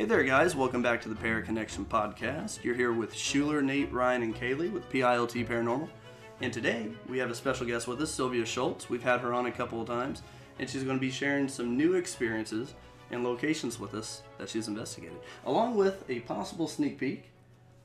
Hey there, guys. Welcome back to the Para Connection Podcast. You're here with Shuler, Nate, Ryan, and Kaylee with PILT Paranormal. And today, we have a special guest with us, Sylvia Shults. We've had her on a couple of times, and she's going to be sharing some new experiences and locations with us that she's investigated, along with a possible sneak peek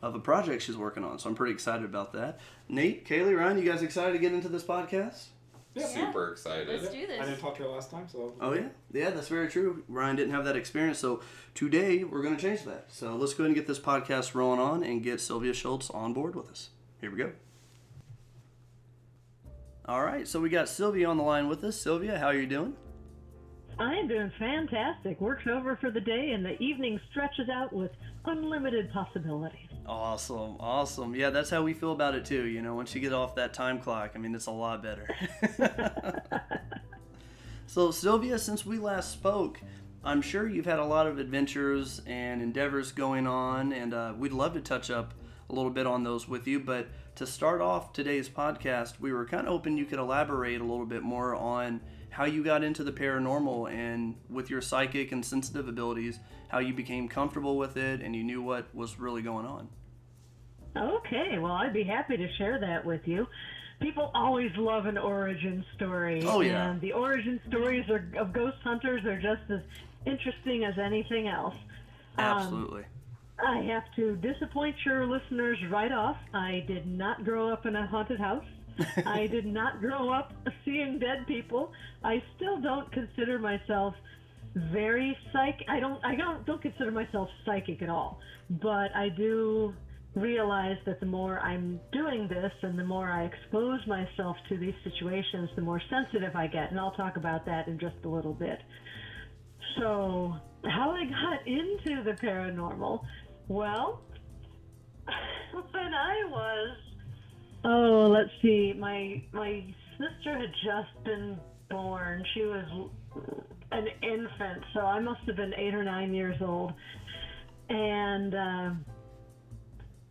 of a project she's working on. So I'm pretty excited about that. Nate, Kaylee, Ryan, you guys excited to get into this podcast? Yeah. Super excited. Let's do this. I didn't talk to her last time, so... Oh, yeah? Yeah, that's very true. Ryan didn't have that experience, so today we're going to change that. So let's go ahead and get this podcast rolling on and get Sylvia Shults on board with us. Here we go. All right, so we got Sylvia on the line with us. Sylvia, how are you doing? I'm doing fantastic. Work's over for the day, and the evening stretches out with unlimited possibilities. Awesome, awesome. Yeah, that's how we feel about it, too. You know, once you get off that time clock, I mean, it's a lot better. So, Sylvia, since we last spoke, I'm sure you've had a lot of adventures and endeavors going on, and we'd love to touch up a little bit on those with you. But to start off today's podcast, we were kind of hoping you could elaborate a little bit more on how you got into the paranormal and with your psychic and sensitive abilities, how you became comfortable with it and you knew what was really going on. Okay, well, I'd be happy to share that with you. People always love an origin story. Oh, yeah. And the origin stories of ghost hunters are just as interesting as anything else. Absolutely. I have to disappoint your listeners right off. I did not grow up in a haunted house. I did not grow up seeing dead people. I still don't consider myself very psychic. I don't consider myself psychic at all. But I do realize that the more I'm doing this and the more I expose myself to these situations, the more sensitive I get. And I'll talk about that in just a little bit. So how I got into the paranormal? Well, when I was... Oh, let's see. My sister had just been born. She was an infant, so I must have been 8 or 9 years old. And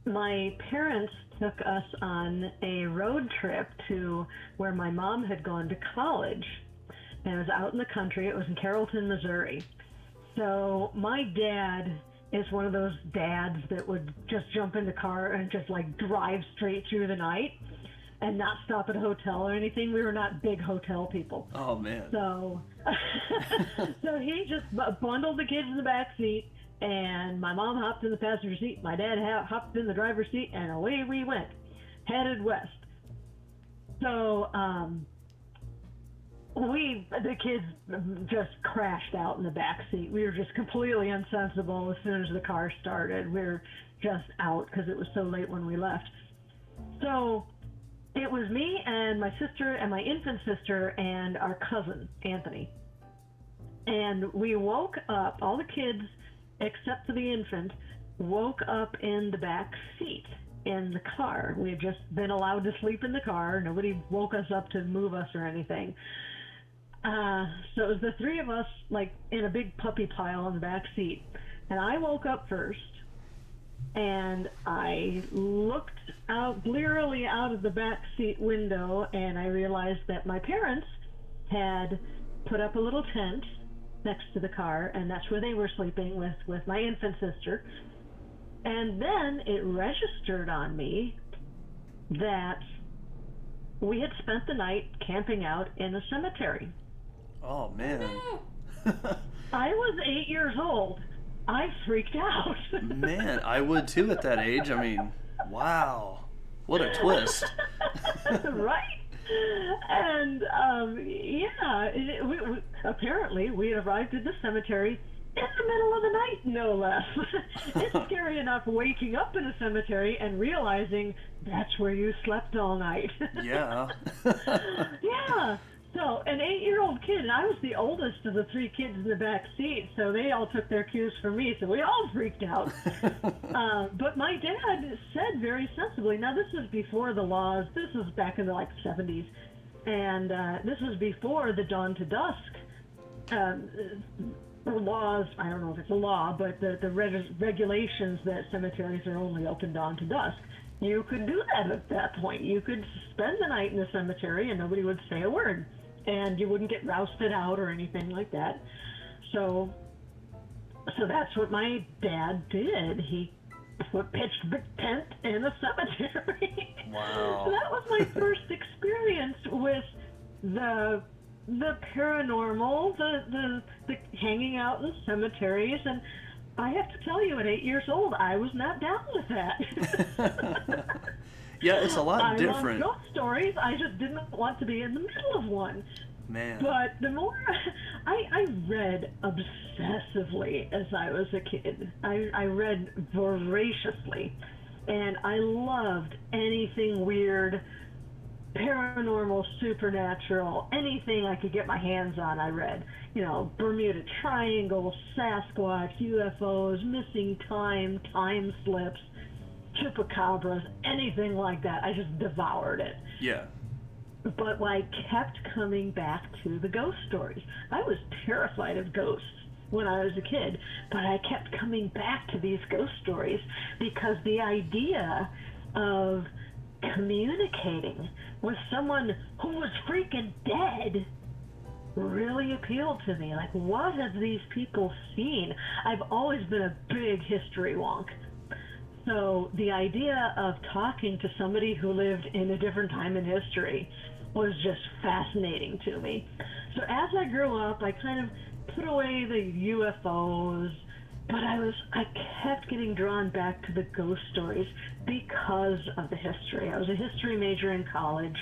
my parents took us on a road trip to where my mom had gone to college. And it was out in the country. It was in Carrollton, Missouri. So my dad... is one of those dads that would just jump in the car and just like drive straight through the night and not stop at a hotel or anything. We were not big hotel people. Oh man. So so he just bundled the kids in the back seat and my mom hopped in the passenger seat. My dad hopped in the driver's seat and away we went, headed west. So the kids just crashed out in the back seat. We were just completely insensible as soon as the car started. We were just out because it was so late when we left. So it was me and my sister and my infant sister and our cousin, Anthony. And we woke up, all the kids except for the infant, woke up in the back seat in the car. We had just been allowed to sleep in the car. Nobody woke us up to move us or anything. So it was the three of us, like, in a big puppy pile in the back seat. And I woke up first, and I looked out blearily out of the back seat window, and I realized that my parents had put up a little tent next to the car, and that's where they were sleeping with my infant sister. And then it registered on me that we had spent the night camping out in a cemetery. Oh, man. I was 8 years old. I freaked out. Man, I would too at that age. I mean, wow. What a twist. Right? And, yeah, apparently we had arrived at the cemetery in the middle of the night, no less. It's scary enough waking up in a cemetery and realizing that's where you slept all night. Yeah. Yeah. So an 8-year-old kid, and I was the oldest of the three kids in the back seat, so they all took their cues from me, so we all freaked out. But my dad said very sensibly, now this was before the laws, this was back in the, like, 70s, and this was before the dawn to dusk laws, I don't know if it's a law, but the regulations that cemeteries are only open dawn to dusk. You could do that at that point. You could spend the night in the cemetery and nobody would say a word. And you wouldn't get rousted out or anything like that. So So that's what my dad did. He pitched a big tent in a cemetery. Wow. So that was my first experience with the paranormal, the hanging out in cemeteries. And I have to tell you, at 8 years old, I was not down with that. Yeah, it's a lot different. I love ghost stories. I just didn't want to be in the middle of one. Man. But the more I read obsessively as I was a kid. I read voraciously, and I loved anything weird, paranormal, supernatural, anything I could get my hands on. I read, Bermuda Triangle, Sasquatch, UFOs, missing time, time slips, chupacabras, anything like that. I just devoured it. Yeah. But I kept coming back to the ghost stories. I was terrified of ghosts when I was a kid, but I kept coming back to these ghost stories because the idea of communicating with someone who was freaking dead really appealed to me. Like, what have these people seen? I've always been a big history wonk. So the idea of talking to somebody who lived in a different time in history was just fascinating to me. So as I grew up, I kind of put away the UFOs, but I kept getting drawn back to the ghost stories because of the history. I was a history major in college,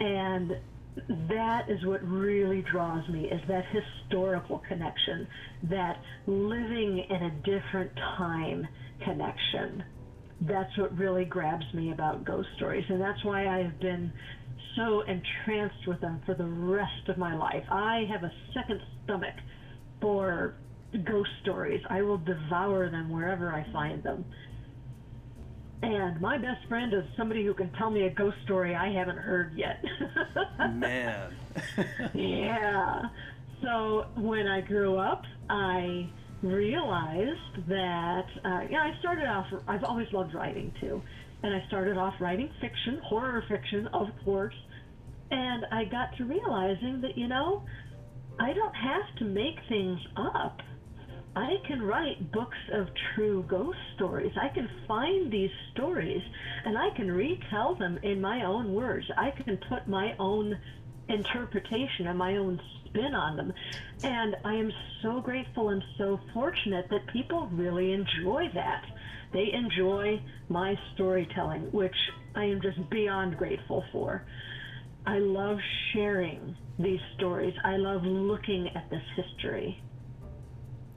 and that is what really draws me, is that historical connection, that living in a different time connection. That's what really grabs me about ghost stories, and that's why I've been so entranced with them for the rest of my life. I have a second stomach for ghost stories. I will devour them wherever I find them. And my best friend is somebody who can tell me a ghost story I haven't heard yet. Man. Yeah. So when I grew up, I realized that, I started off, I've always loved writing too. And I started off writing fiction, horror fiction, of course. And I got to realizing that, I don't have to make things up. I can write books of true ghost stories. I can find these stories and I can retell them in my own words. I can put my own interpretation and my own spin on them. And I am so grateful and so fortunate that people really enjoy that. They enjoy my storytelling, which I am just beyond grateful for. I love sharing these stories. I love looking at this history.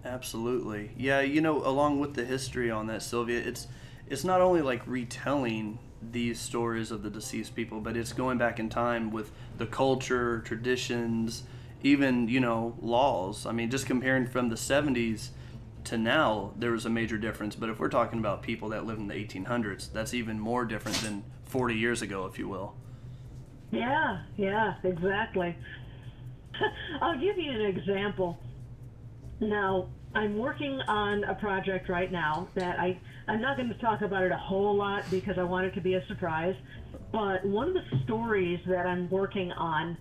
Absolutely. Yeah, along with the history on that, Sylvia, it's not only like retelling these stories of the deceased people, but it's going back in time with the culture, traditions, even, laws. I mean, just comparing from the 70s to now, there was a major difference. But if we're talking about people that lived in the 1800s, that's even more different than 40 years ago, if you will. Yeah, exactly. I'll give you an example. Now, I'm working on a project right now that I'm not going to talk about it a whole lot because I want it to be a surprise, but one of the stories that I'm working on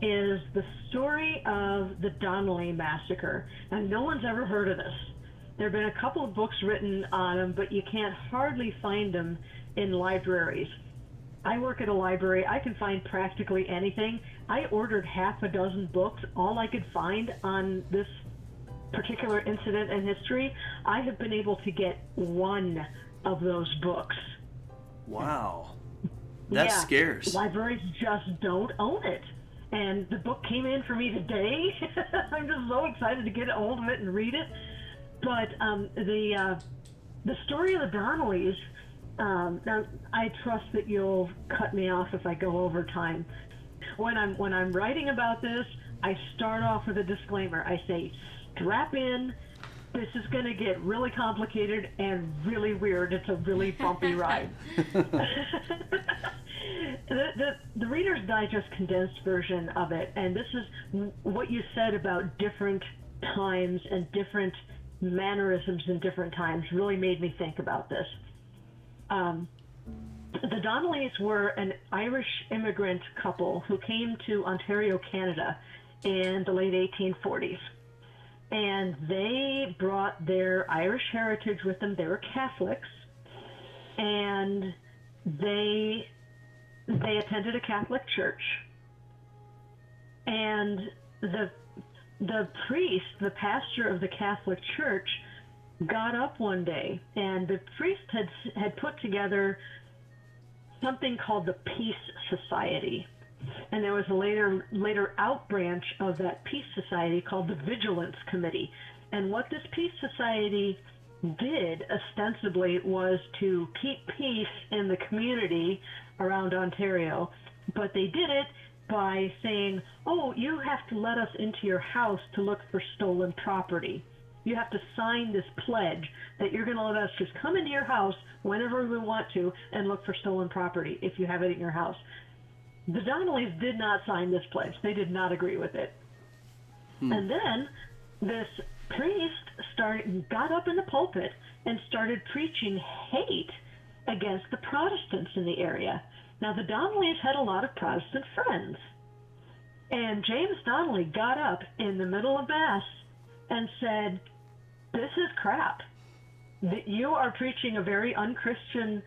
is the story of the Donnelly Massacre. Now, no one's ever heard of this. There have been a couple of books written on them, but you can't hardly find them in libraries. I work at a library. I can find practically anything. I ordered half a dozen books, all I could find on this particular incident in history. I have been able to get one of those books. Wow. That's scarce. Libraries just don't own it. And the book came in for me today. I'm just so excited to get a hold of it and read it. But the story of the Donnellys, now I trust that you'll cut me off if I go over time. When I'm writing about this, I start off with a disclaimer. I say, strap in. This is going to get really complicated and really weird. It's a really bumpy ride. The Reader's Digest condensed version of it, and this is what you said about different times and different mannerisms in different times really made me think about this. The Donnellys were an Irish immigrant couple who came to Ontario, Canada in the late 1840s. and they brought their Irish heritage with them. They were Catholics, and they attended a Catholic church. And the priest, the pastor of the Catholic church, got up one day, and the priest had put together something called the Peace Society. And there was a later out branch of that Peace Society called the Vigilance Committee. And what this Peace Society did ostensibly was to keep peace in the community around Ontario, but they did it by saying, oh, you have to let us into your house to look for stolen property. You have to sign this pledge that you're going to let us just come into your house whenever we want to and look for stolen property if you have it in your house. The Donnellys did not sign this pledge. They did not agree with it. And then this priest got up in the pulpit and started preaching hate against the Protestants in the area. Now, the Donnellys had a lot of Protestant friends. And James Donnelly got up in the middle of Mass and said, this is crap. You are preaching a very unchristian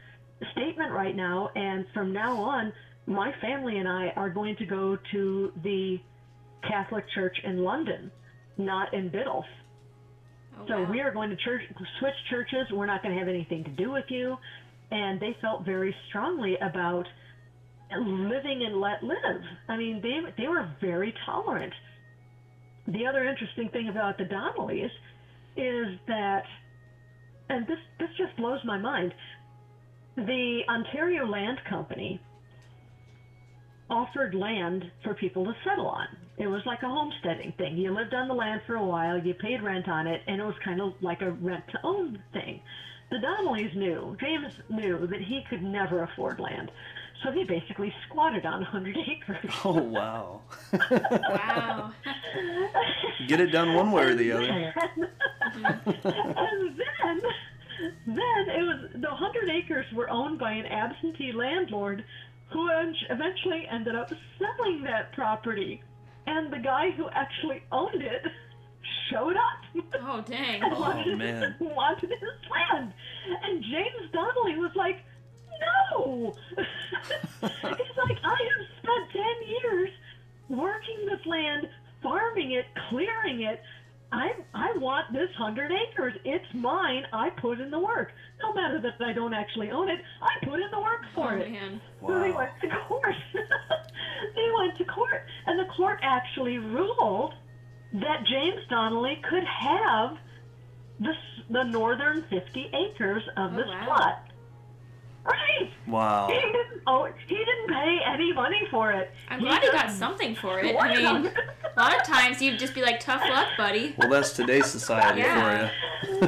statement right now, and from now on, my family and I are going to go to the Catholic Church in London, not in Biddulph. Oh, so wow. We are going to switch churches. We're not going to have anything to do with you. And they felt very strongly about living and let live. I mean, they were very tolerant. The other interesting thing about the Donnellys is that, and this just blows my mind, the Ontario Land Company offered land for people to settle on. It was like a homesteading thing. You lived on the land for a while, you paid rent on it, and it was kind of like a rent-to-own thing. The Donnellys knew, James knew, that he could never afford land. So he basically squatted on 100 acres. Oh, wow. Wow. Get it done one way or the other. And then it was, the 100 acres were owned by an absentee landlord who eventually ended up selling that property. And the guy who actually owned it showed up. Oh, dang. And wanted his land. And James Donnelly was like, no. He's like, I have spent 10 years working this land, farming it, clearing it. I want this 100 acres. It's mine. I put in the work. No matter that I don't actually own it, I put in the work for it. Man. Wow. So they went to court. And the court actually ruled that James Donnelly could have the northern 50 acres of this plot. Right. Wow. He didn't pay any money for it. I'm glad he got something for it. I mean, a lot of times you'd just be like, tough luck, buddy. Well, that's today's society for you.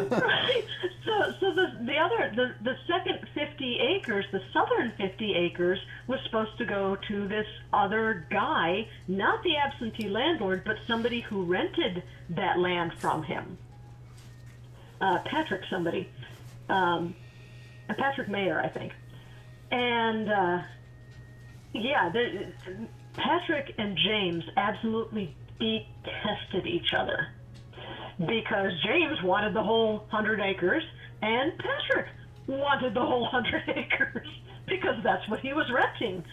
Right. So the second 50 acres, the southern 50 acres, was supposed to go to this other guy, not the absentee landlord, but somebody who rented that land from him. Patrick somebody. Patrick Mayer, I think. And, Patrick and James absolutely detested each other because James wanted the whole 100 acres and Patrick wanted the whole 100 acres because that's what he was renting.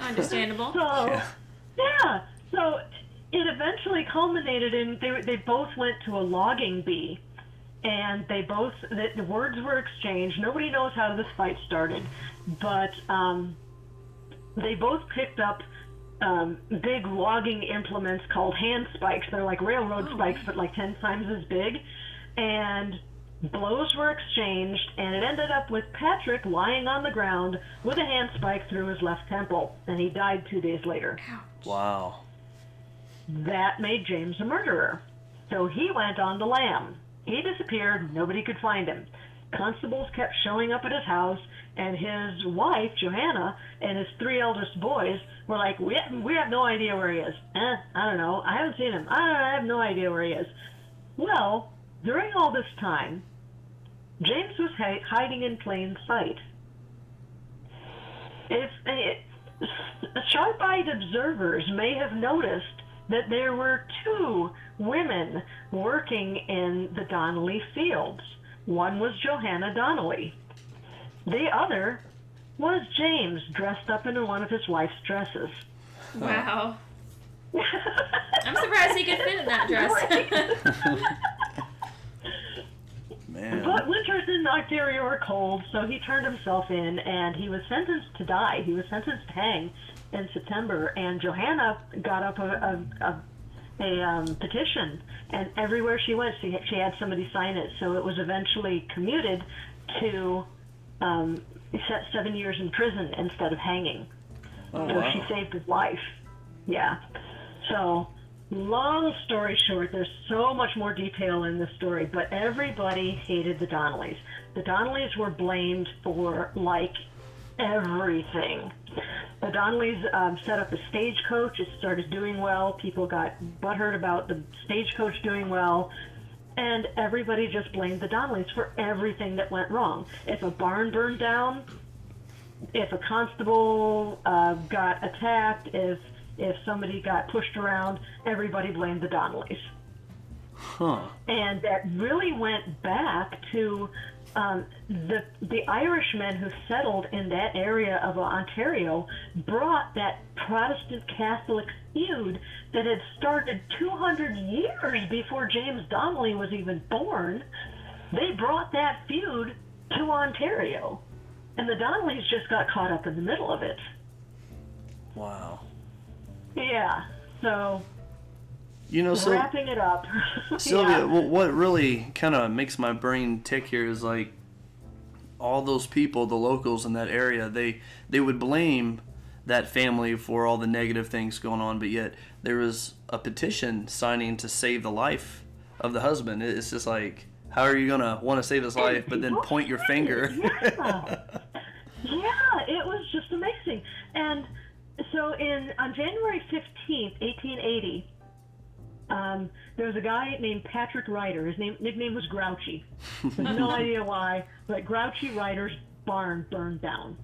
Understandable. So it eventually culminated in they both went to a logging bee. And the words were exchanged. Nobody knows how this fight started, but they both picked up big logging implements called hand spikes. They're like railroad spikes, but like 10 times as big. And blows were exchanged, and it ended up with Patrick lying on the ground with a hand spike through his left temple, and he died 2 days later. Wow. That made James a murderer. So he went on the lam. He disappeared. Nobody could find him. Constables kept showing up at his house, and his wife, Johanna, and his three eldest boys were like, we have no idea where he is. I don't know. I haven't seen him. I have no idea where he is. Well, during all this time, James was hiding in plain sight. If sharp-eyed observers may have noticed that there were two women working in the Donnelly fields. One was Johanna Donnelly. The other was James, dressed up in one of his wife's dresses. Wow. I'm surprised he could fit in that dress. Man. But winters in Ontario are cold, so he turned himself in, and he was sentenced to die. He was sentenced to hang in September, and Johanna got up a petition, and everywhere she went, she had somebody sign it, so it was eventually commuted to 7 years in prison instead of hanging. Oh, so wow. She saved his life. Yeah. So, long story short, there's so much more detail in this story, but everybody hated the Donnellys. The Donnellys were blamed for, like, everything. The Donnellys set up a stagecoach. It started doing well. People got butthurt about the stagecoach doing well. And everybody just blamed the Donnellys for everything that went wrong. If a barn burned down, if a constable got attacked, if somebody got pushed around, everybody blamed the Donnellys. Huh. And that really went back to the Irishmen who settled in that area of Ontario brought that Protestant Catholic feud that had started 200 years before James Donnelly was even born. They brought that feud to Ontario, and the Donnellys just got caught up in the middle of it. Wow. Yeah, so wrapping it up. Sylvia, yeah. What really kind of makes my brain tick here is like all those people, the locals in that area, they would blame that family for all the negative things going on, but yet there was a petition signing to save the life of the husband. It's just like, how are you going to want to save his life but then point your finger? Yeah. Yeah, it was just amazing. And so on January 15th, 1880, there was a guy named Patrick Ryder. His nickname was Grouchy. No idea why, but Grouchy Ryder's barn burned down.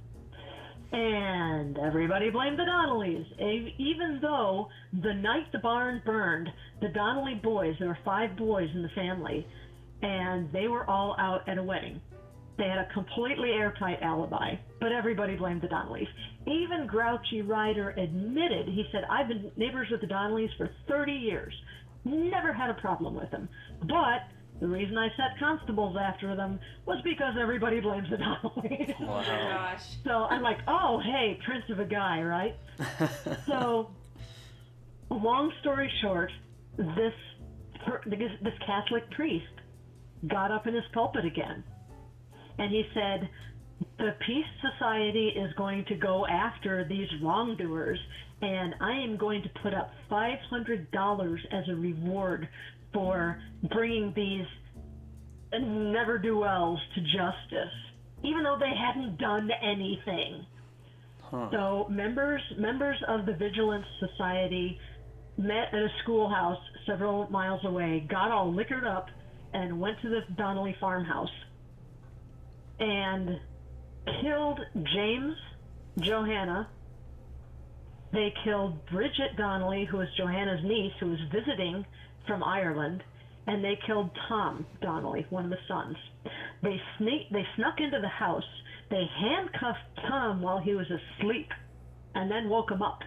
And everybody blamed the Donnellys. Even though the night the barn burned, the Donnelly boys, there were 5 boys in the family, and they were all out at a wedding. They had a completely airtight alibi, but everybody blamed the Donnellys. Even Grouchy Ryder admitted, he said, I've been neighbors with the Donnellys for 30 years. Never had a problem with them. But the reason I set constables after them was because everybody blames the Donnellys. Wow. Gosh. So I'm like, oh, hey, prince of a guy, right? So, long story short, this Catholic priest got up in his pulpit again. And he said, the Peace Society is going to go after these wrongdoers, and I am going to put up $500 as a reward for bringing these never-do-wells to justice, even though they hadn't done anything. Huh. So members of the Vigilance Society met at a schoolhouse several miles away, got all liquored up, and went to the Donnelly farmhouse and killed James, Johanna. They killed Bridget Donnelly, who was Johanna's niece, who was visiting from Ireland, and they killed Tom Donnelly, one of the sons. They snuck into the house. They handcuffed Tom while he was asleep and then woke him up.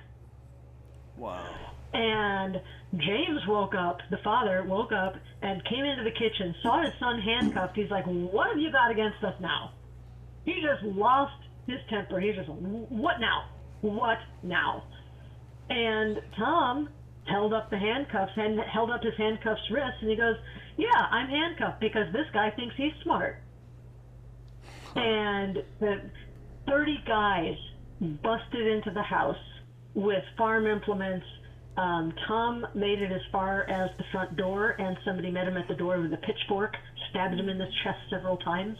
Wow. And James woke up, the father woke up, and came into the kitchen, saw his son handcuffed. He's like, what have you got against us now? He just lost his temper. He's just, what now? What now? And Tom held up the handcuffs and held up his handcuffs wrists, and he goes, yeah, I'm handcuffed because this guy thinks he's smart. And the 30 guys busted into the house with farm implements. Tom made it as far as the front door, and somebody met him at the door with a pitchfork, stabbed him in the chest several times.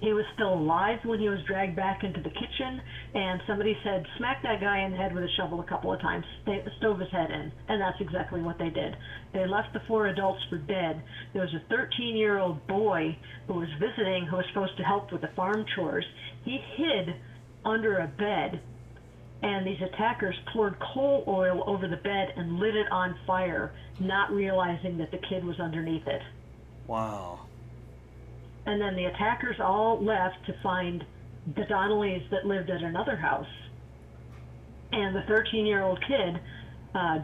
He was still alive when he was dragged back into the kitchen, and somebody said, smack that guy in the head with a shovel a couple of times. They stove his head in, and that's exactly what they did. They left the 4 adults for dead. There was a 13-year-old boy who was visiting, who was supposed to help with the farm chores. He hid under a bed and these attackers poured coal oil over the bed and lit it on fire, not realizing that the kid was underneath it. Wow. And then the attackers all left to find the Donnellys that lived at another house. And the 13-year-old kid,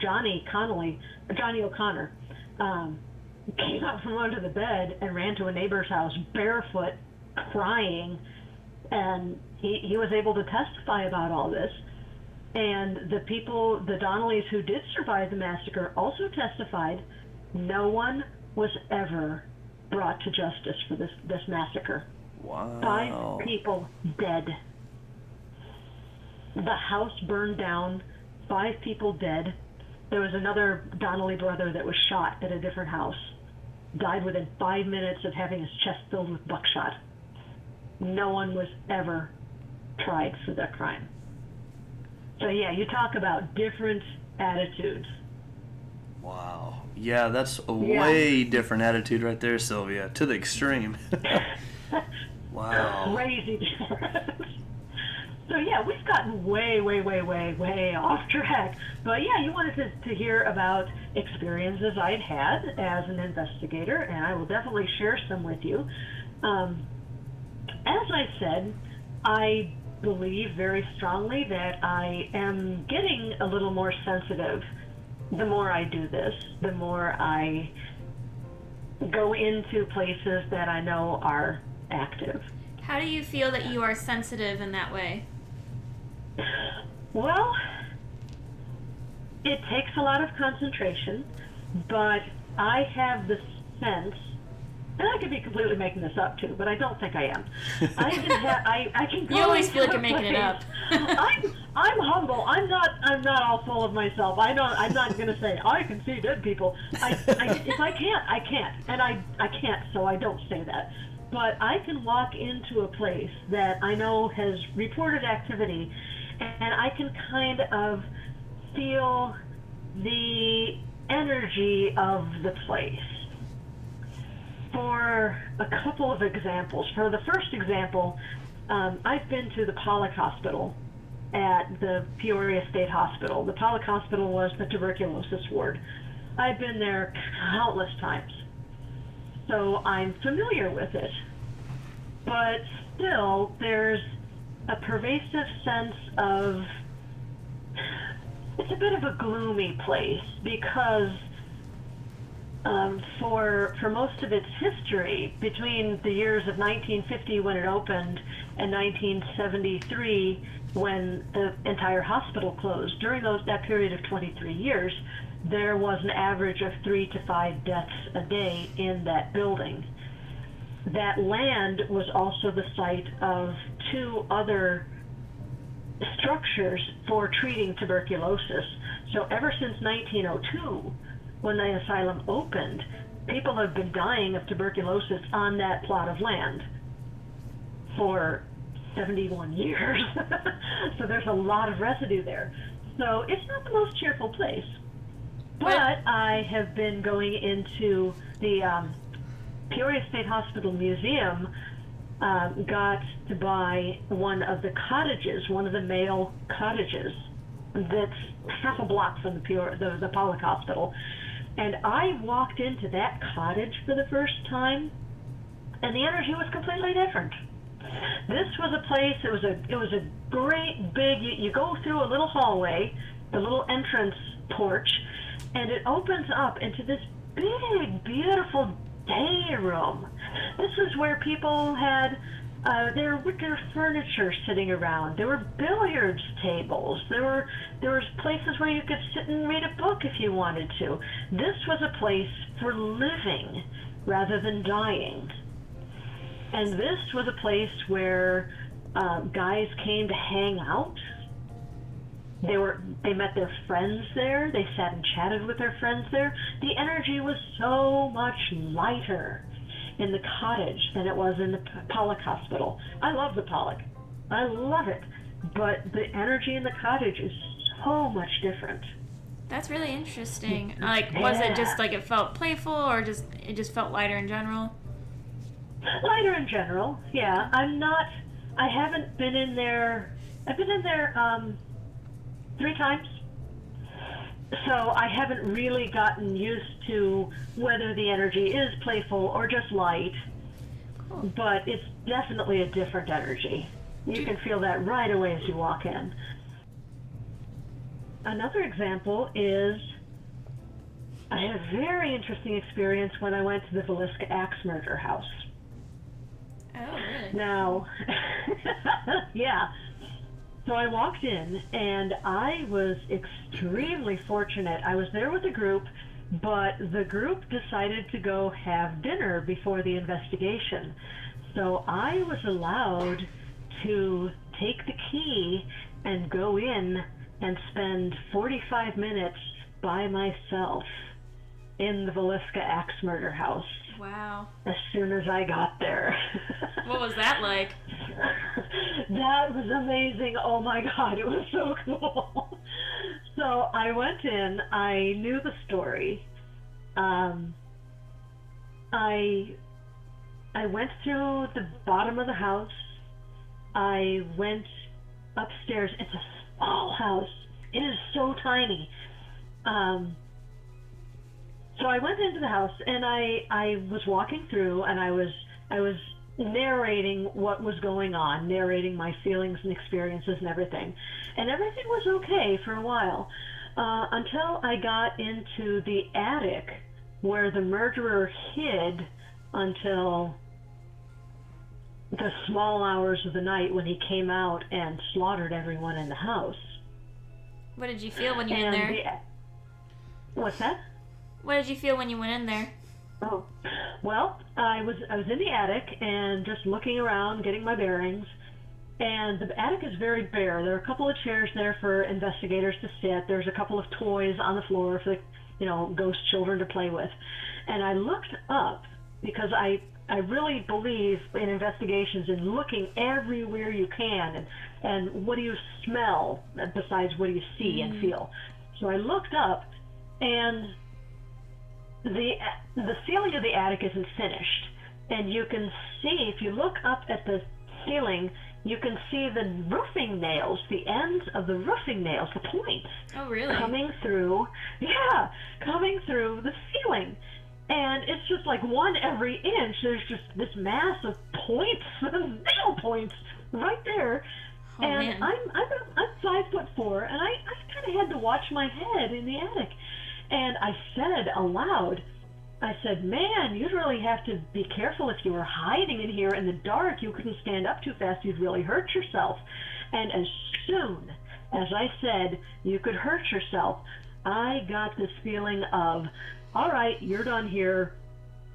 Johnny O'Connor, came out from under the bed and ran to a neighbor's house barefoot, crying, and he was able to testify about all this. And the people, the Donnellys who did survive the massacre, also testified no one was ever brought to justice for this massacre. Wow. 5 people dead. The house burned down, 5 people dead. There was another Donnelly brother that was shot at a different house. Died within 5 minutes of having his chest filled with buckshot. No one was ever tried for their crime. So yeah, you talk about different attitudes. Wow. Yeah, that's a way different attitude right there, Sylvia. To the extreme. Wow. Crazy difference. So yeah, we've gotten way off track. But yeah, you wanted to hear about experiences I'd had as an investigator, and I will definitely share some with you. As I said, I believe very strongly that I am getting a little more sensitive the more I do this, the more I go into places that I know are active. How do you feel that you are sensitive in that way? Well, it takes a lot of concentration, but I have the sense, and I could be completely making this up too, but I don't think I am. I can go. You always feel like you're making it up. I'm humble. I'm not all full of myself. I'm not going to say I can see dead people. If I can't, I can't, and I can't, so I don't say that. But I can walk into a place that I know has reported activity, and I can kind of feel the energy of the place. For a couple of examples. For the first example, I've been to the Pollock Hospital at the Peoria State Hospital. The Pollock Hospital was the tuberculosis ward. I've been there countless times, so I'm familiar with it. But still, there's a pervasive sense of, it's a bit of a gloomy place because for most of its history, between the years of 1950 when it opened and 1973 when the entire hospital closed, during that period of 23 years, there was an average of 3 to 5 deaths a day in that building. That land was also the site of 2 other structures for treating tuberculosis. So ever since 1902, when the asylum opened, people have been dying of tuberculosis on that plot of land for 71 years. So there's a lot of residue there. So it's not the most cheerful place. But I have been going into the Peoria State Hospital Museum, got to buy one of the cottages, one of the male cottages that's half a block from the Pollock Hospital. And I walked into that cottage for the first time, and the energy was completely different. This was a place, it was a great big, you go through a little hallway, the little entrance porch, and it opens up into this big, beautiful day room. This is where people had their furniture sitting around. There were billiards tables. There was places where you could sit and read a book if you wanted to. This was a place for living rather than dying. And this was a place where guys came to hang out. They met their friends there. They sat and chatted with their friends there. The energy was so much lighter in the cottage than it was in the Pollock Hospital. I love the Pollock. I love it. But the energy in the cottage is so much different. That's really interesting. Like, was it just like it felt playful, or just it just felt lighter in general? Lighter in general, yeah. I haven't been in there. I've been in there 3 times. So I haven't really gotten used to whether the energy is playful or just light, but it's definitely a different energy. You can feel that right away as you walk in. Another example is, I had a very interesting experience when I went to the Villisca Axe Murder House. Oh, really? Now, yeah. So I walked in, and I was extremely fortunate. I was there with a group, but the group decided to go have dinner before the investigation. So I was allowed to take the key and go in and spend 45 minutes by myself in the Villisca Axe Murder House. Wow. As soon as I got there. What was that like? That was amazing. Oh my God, it was so cool. So I went in, I knew the story. I went through the bottom of the house. I went upstairs. It's a small house. It is so tiny. So I went into the house, and I was walking through, and I was narrating what was going on, narrating my feelings and experiences and everything. And everything was okay for a while, until I got into the attic where the murderer hid until the small hours of the night when he came out and slaughtered everyone in the house. What did you feel when you went in there? What's that? What did you feel when you went in there? Oh, well, I was in the attic and just looking around, getting my bearings. And the attic is very bare. There are a couple of chairs there for investigators to sit. There's a couple of toys on the floor for the, ghost children to play with. And I looked up because I really believe in investigations and looking everywhere you can and what do you smell besides what do you see and feel. So I looked up, and the ceiling of the attic isn't finished, and you can see, if you look up at the ceiling, you can see the roofing nails, the ends of the roofing nails, the points. Oh, really? Coming through the ceiling. And it's just like one every inch. There's just this mass of points, nail points, right there. Oh, and man. I'm 5'4", and I kind of had to watch my head in the attic. And I said aloud, I said, man, you'd really have to be careful if you were hiding in here in the dark. You couldn't stand up too fast. You'd really hurt yourself. And as soon as I said you could hurt yourself, I got this feeling of, all right, you're done here.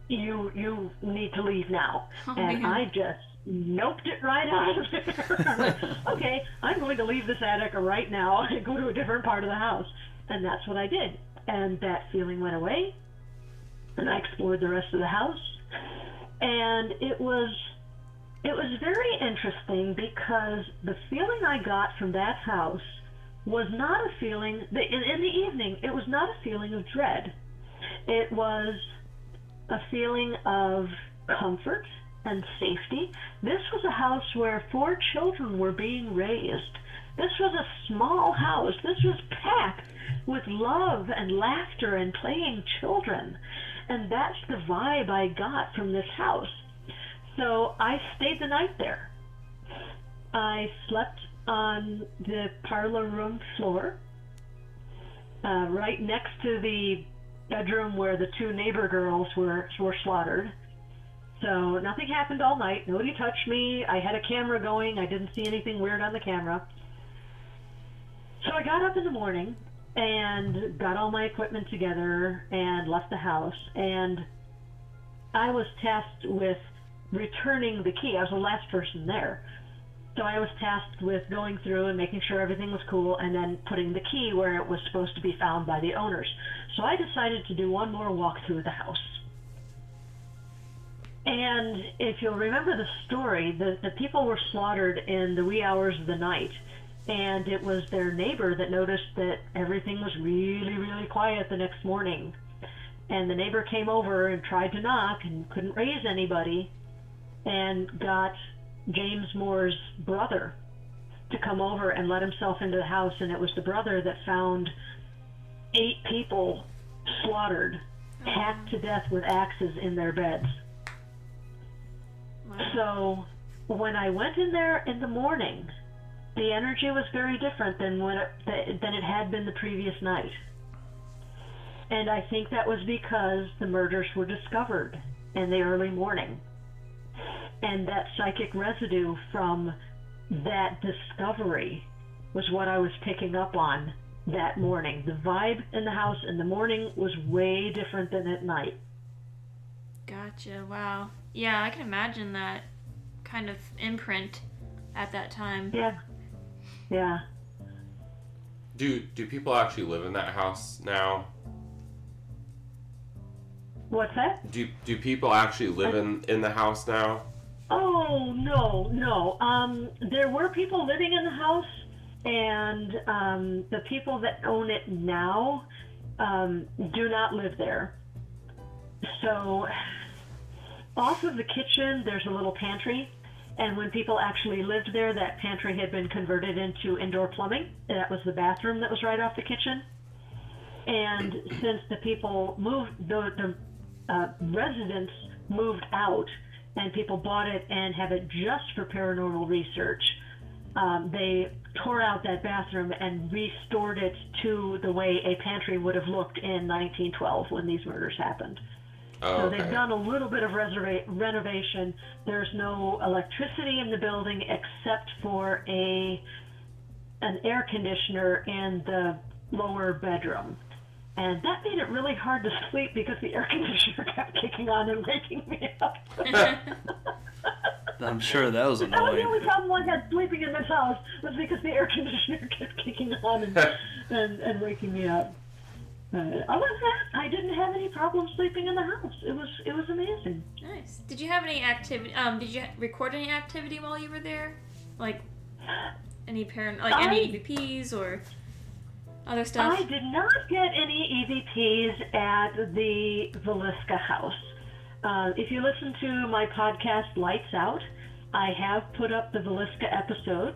You need to leave now. Oh, and I just noped it right out of there. I'm like, okay, I'm going to leave this attic right now and go to a different part of the house. And that's what I did. And that feeling went away, and I explored the rest of the house, and it was very interesting because the feeling I got from that house was not a feeling, in the evening, it was not a feeling of dread. It was a feeling of comfort and safety. This was a house where 4 children were being raised. This was a small house. This was packed with love and laughter and playing children. And that's the vibe I got from this house. So I stayed the night there. I slept on the parlor room floor, right next to the bedroom where the 2 neighbor girls were slaughtered. So nothing happened all night. Nobody touched me. I had a camera going. I didn't see anything weird on the camera. So I got up in the morning and got all my equipment together and left the house, and I was tasked with returning the key. I was the last person there. So I was tasked with going through and making sure everything was cool and then putting the key where it was supposed to be found by the owners. So I decided to do one more walk through the house. And if you'll remember the story, the people were slaughtered in the wee hours of the night. And it was their neighbor that noticed that everything was really, really quiet the next morning. And the neighbor came over and tried to knock and couldn't raise anybody and got James Moore's brother to come over and let himself into the house, and it was the brother that found 8 people slaughtered, hacked to death with axes in their beds. Wow. So when I went in there in the morning, the energy was very different than it had been the previous night. And I think that was because the murders were discovered in the early morning. And that psychic residue from that discovery was what I was picking up on that morning. The vibe in the house in the morning was way different than at night. Gotcha. Wow. Yeah, I can imagine that kind of imprint at that time. Yeah. Yeah. Do people actually live in that house now? What's that? Do people actually live in the house now? Oh, no. There were people living in the house, and the people that own it now do not live there. So off of the kitchen, there's a little pantry, and when people actually lived there, that pantry had been converted into indoor plumbing. That was the bathroom that was right off the kitchen. And since the people moved, the residents moved out, and people bought it and have it just for paranormal research. They tore out that bathroom and restored it to the way a pantry would have looked in 1912 when these murders happened. Oh, okay. So they've done a little bit of renovation. There's no electricity in the building except for an air conditioner in the lower bedroom. And that made it really hard to sleep because the air conditioner kept kicking on and waking me up. I'm sure that was annoying. That was the only problem I had sleeping in this house, was because the air conditioner kept kicking on and waking me up. Other than that, I didn't have any problem sleeping in the house. It was amazing. Nice. Did you have any activity? Did you record any activity while you were there, like any any EVPs or other stuff? I did not get any EVPs at the Villisca house. If you listen to my podcast, Lights Out, I have put up the Villisca episode.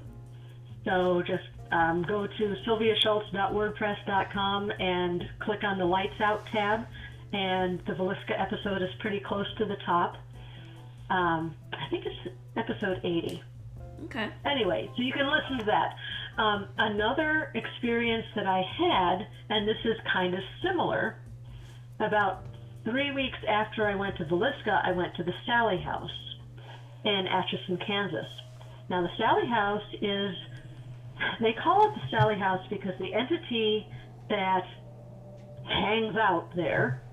So just go to sylviashults.wordpress.com and click on the Lights Out tab, and the Villisca episode is pretty close to the top. I think it's episode 80. Okay. Anyway, so you can listen to that. Another experience that I had, and this is kind of similar, about 3 weeks after I went to Villisca, I went to the Sally House in Atchison, Kansas. Now, the Sally House is, they call it the Sally House because the entity that hangs out there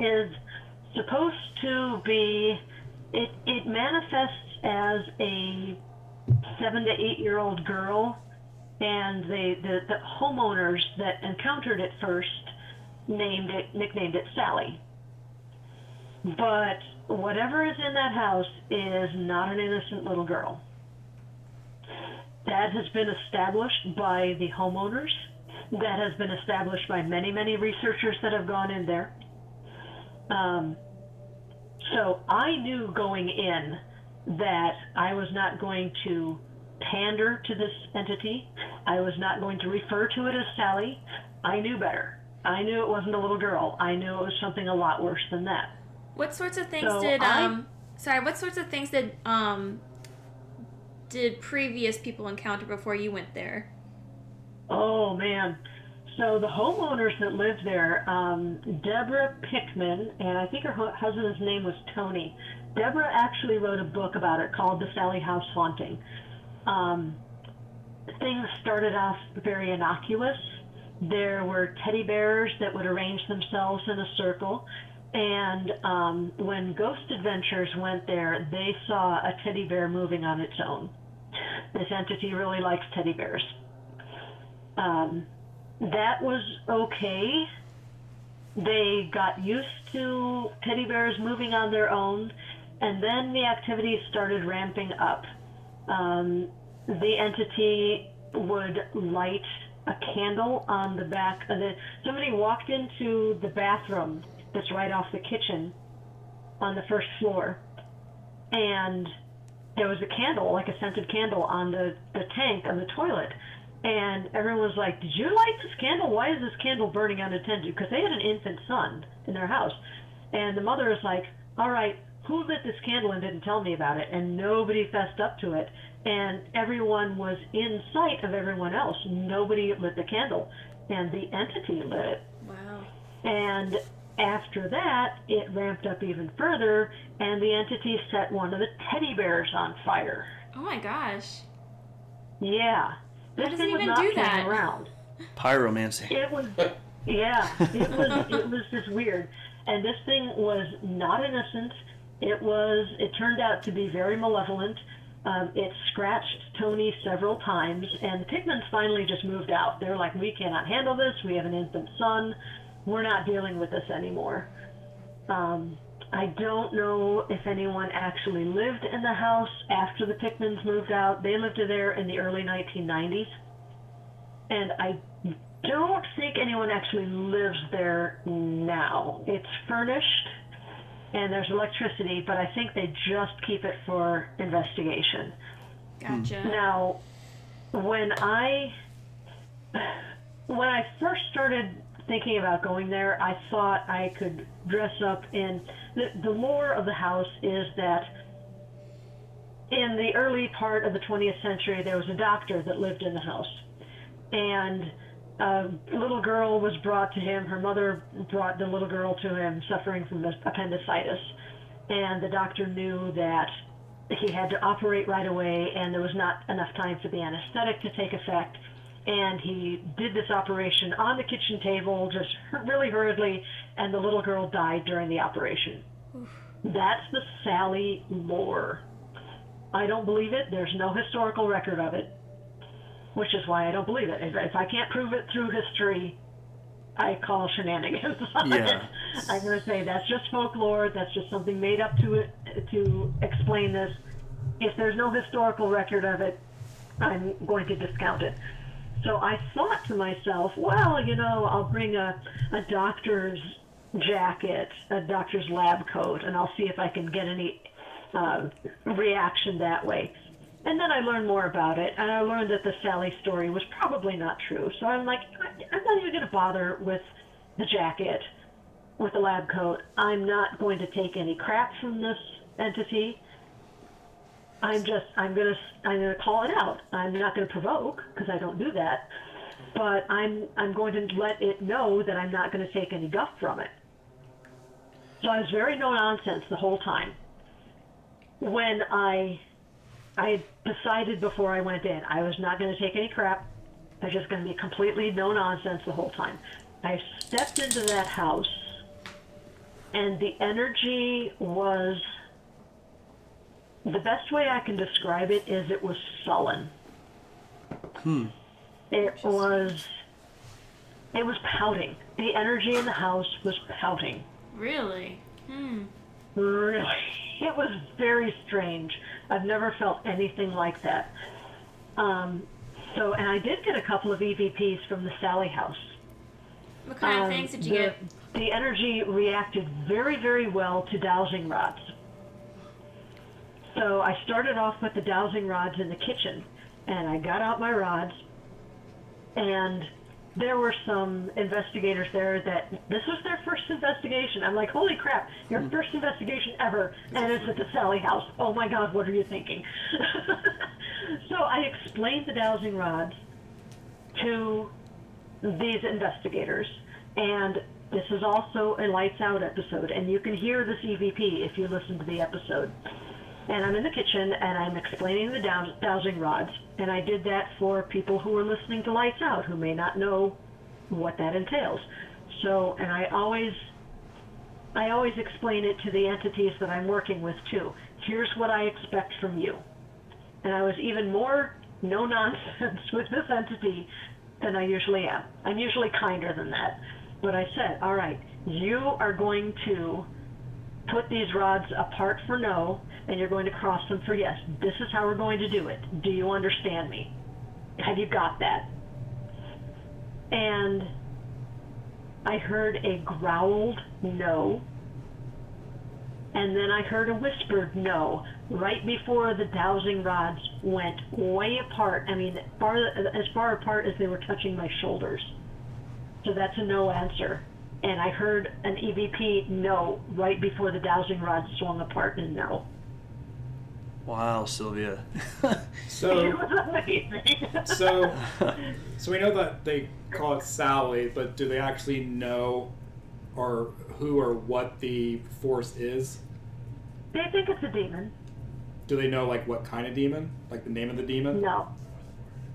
is supposed to be, it manifests as a 7 to 8 year old girl, and the homeowners that encountered it first nicknamed it Sally. But whatever is in that house is not an innocent little girl. That has been established by the homeowners. That has been established by many, many researchers that have gone in there. So I knew going in that I was not going to pander to this entity. I was not going to refer to it as Sally. I knew better. I knew it wasn't a little girl. I knew it was something a lot worse than that. What sorts of things did previous people encounter before you went there? Oh, man. So the homeowners that lived there, Deborah Pickman, and I think her husband's name was Tony. Deborah actually wrote a book about it called The Sally House Haunting. Things started off very innocuous. There were teddy bears that would arrange themselves in a circle. And when Ghost Adventures went there, they saw a teddy bear moving on its own. This entity really likes teddy bears. That was okay. They got used to teddy bears moving on their own, and then the activity started ramping up. The entity would light a candle on the back of the... Somebody walked into the bathroom that's right off the kitchen on the first floor, and there was a candle, like a scented candle on the tank on the toilet. And everyone was like, did you light this candle? Why is this candle burning unattended? Because they had an infant son in their house. And the mother was like, all right, who lit this candle and didn't tell me about it? And nobody fessed up to it. And everyone was in sight of everyone else. Nobody lit the candle. And the entity lit it. Wow. And after that, it ramped up even further, and the entity set one of the teddy bears on fire. Oh my gosh. Yeah. This doesn't even do that. Around. Pyromancy. It was, yeah, it was just weird. And this thing was not innocent. It turned out to be very malevolent. It scratched Tony several times, and the Pickmans finally just moved out. They're like, we cannot handle this. We have an infant son. We're not dealing with this anymore. I don't know if anyone actually lived in the house after the Pickmans moved out. They lived there in the early 1990s. And I don't think anyone actually lives there now. It's furnished and there's electricity, but I think they just keep it for investigation. Gotcha. Now, when I first started thinking about going there, I thought I could dress up in... The lore of the house is that in the early part of the 20th century, there was a doctor that lived in the house. And a little girl was brought to him. Her mother brought the little girl to him, suffering from appendicitis. And the doctor knew that he had to operate right away, and there was not enough time for the anesthetic to take effect. And he did this operation on the kitchen table, just really hurriedly, and the little girl died during the operation. Oof. That's the Sally lore. I don't believe it. There's no historical record of it, which is why I don't believe it. If I can't prove it through history, I call shenanigans on it. I'm going to say that's just folklore. That's just something made up to explain this. If there's no historical record of it, I'm going to discount it. So I thought to myself, well, you know, I'll bring a doctor's jacket, a doctor's lab coat, and I'll see if I can get any reaction that way. And then I learned more about it, and I learned that the Sally story was probably not true. So I'm like, I'm not even going to bother with the jacket, with the lab coat. I'm not going to take any crap from this entity. I'm gonna call it out. I'm not gonna provoke, because I don't do that. But I'm going to let it know that I'm not gonna take any guff from it. So I was very no nonsense the whole time. When I decided before I went in, I was not gonna take any crap. I was just gonna be completely no nonsense the whole time. I stepped into that house, and the energy was... The best way I can describe it is it was sullen. It was pouting. The energy in the house was pouting. Really? Really. It was very strange. I've never felt anything like that. And I did get a couple of EVPs from the Sally House. What kind of things did you get? The energy reacted very, very well to dowsing rods. So I started off with the dowsing rods in the kitchen, and I got out my rods, and there were some investigators there that, this was their first investigation. I'm like, holy crap, your first investigation ever, and it's at the Sally House. Oh my God, what are you thinking? So I explained the dowsing rods to these investigators, and this is also a Lights Out episode, and you can hear this EVP if you listen to the episode. And I'm in the kitchen, and I'm explaining the dowsing rods. And I did that for people who are listening to Lights Out, who may not know what that entails. So, and I always explain it to the entities that I'm working with, too. Here's what I expect from you. And I was even more no-nonsense with this entity than I usually am. I'm usually kinder than that. But I said, all right, you are going to put these rods apart for no, and you're going to cross them for yes. This is how we're going to do it. Do you understand me? Have you got that? And I heard a growled no, and then I heard a whispered no right before the dowsing rods went way apart. I mean, as far apart as they were touching my shoulders. So that's a no answer. And I heard an EVP no right before the dowsing rods swung apart and no. Wow, Sylvia. It was amazing. So we know that they call it Sally, but do they actually know or who or what the force is? They think it's a demon. Do they know, like, what kind of demon? Like, the name of the demon? No.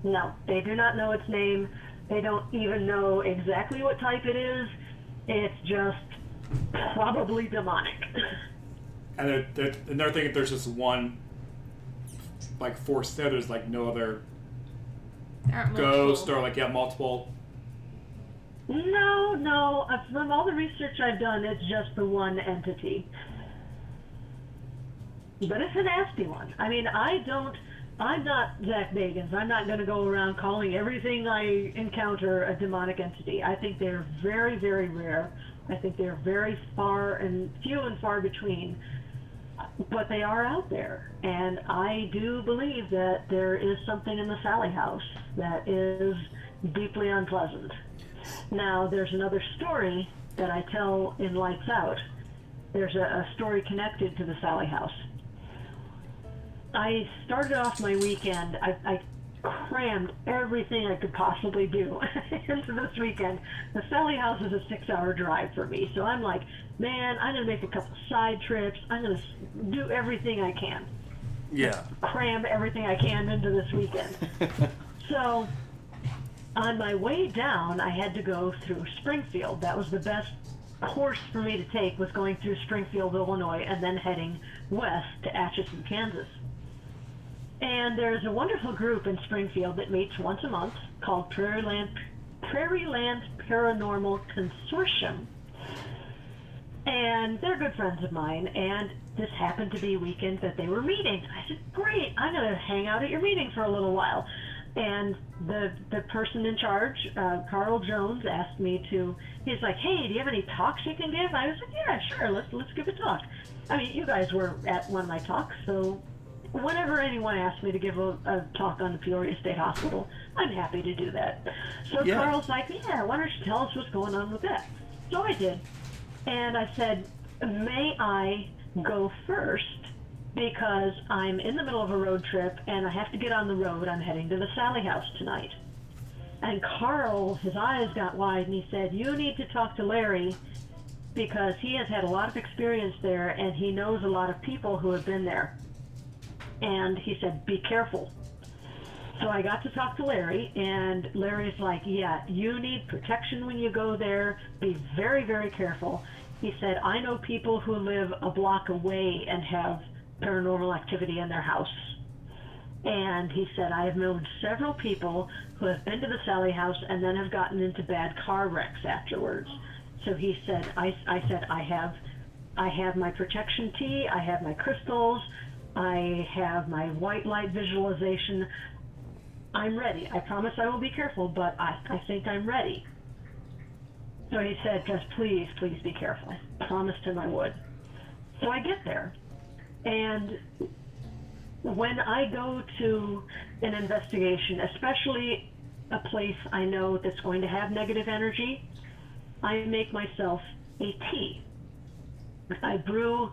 No, they do not know its name. They don't even know exactly what type it is. It's just probably demonic. And they're thinking there's just one, like, force there. There's, like, no other ghost or, like, yeah, multiple. No. From all the research I've done, it's just the one entity. But it's a nasty one. I mean, I'm not Zach Bagans. I'm not going to go around calling everything I encounter a demonic entity. I think they're very, very rare. I think they're very few and far between. But they are out there. And I do believe that there is something in the Sally House that is deeply unpleasant. Now, there's another story that I tell in Lights Out. There's a story connected to the Sally House. I started off my weekend, I crammed everything I could possibly do into this weekend. The Sally House is a 6-hour drive for me, so I'm like, man, I'm going to make a couple side trips. I'm going to do everything I can. Yeah. Cram everything I can into this weekend. So on my way down, I had to go through Springfield. That was the best course for me to take, was going through Springfield, Illinois, and then heading west to Atchison, Kansas. And there's a wonderful group in Springfield that meets once a month called Prairie Land Paranormal Consortium. And they're good friends of mine, and this happened to be a weekend that they were meeting. I said, great, I'm going to hang out at your meeting for a little while. And the person in charge, Carl Jones, asked me to, he's like, hey, do you have any talks you can give? I was like, yeah, sure, let's give a talk. I mean, you guys were at one of my talks, so whenever anyone asks me to give a talk on the Peoria State Hospital, I'm happy to do that. So yeah. Carl's like, yeah, why don't you tell us what's going on with that? So I did. And I said, may I go first? Because I'm in the middle of a road trip and I have to get on the road. I'm heading to the Sally House tonight. And Carl, his eyes got wide, and he said, you need to talk to Larry because he has had a lot of experience there and he knows a lot of people who have been there. And he said, be careful. So I got to talk to Larry, and Larry's like, yeah, you need protection when you go there. Be very, very careful. He said, I know people who live a block away and have paranormal activity in their house. And he said, I have known several people who have been to the Sally House and then have gotten into bad car wrecks afterwards. So he said, I have my protection tea, I have my crystals, I have my white light visualization. I'm ready. I promise I will be careful, but I think I'm ready. So he said, just please, please be careful. I promised him I would. So I get there. And when I go to an investigation, especially a place I know that's going to have negative energy, I make myself a tea. I brew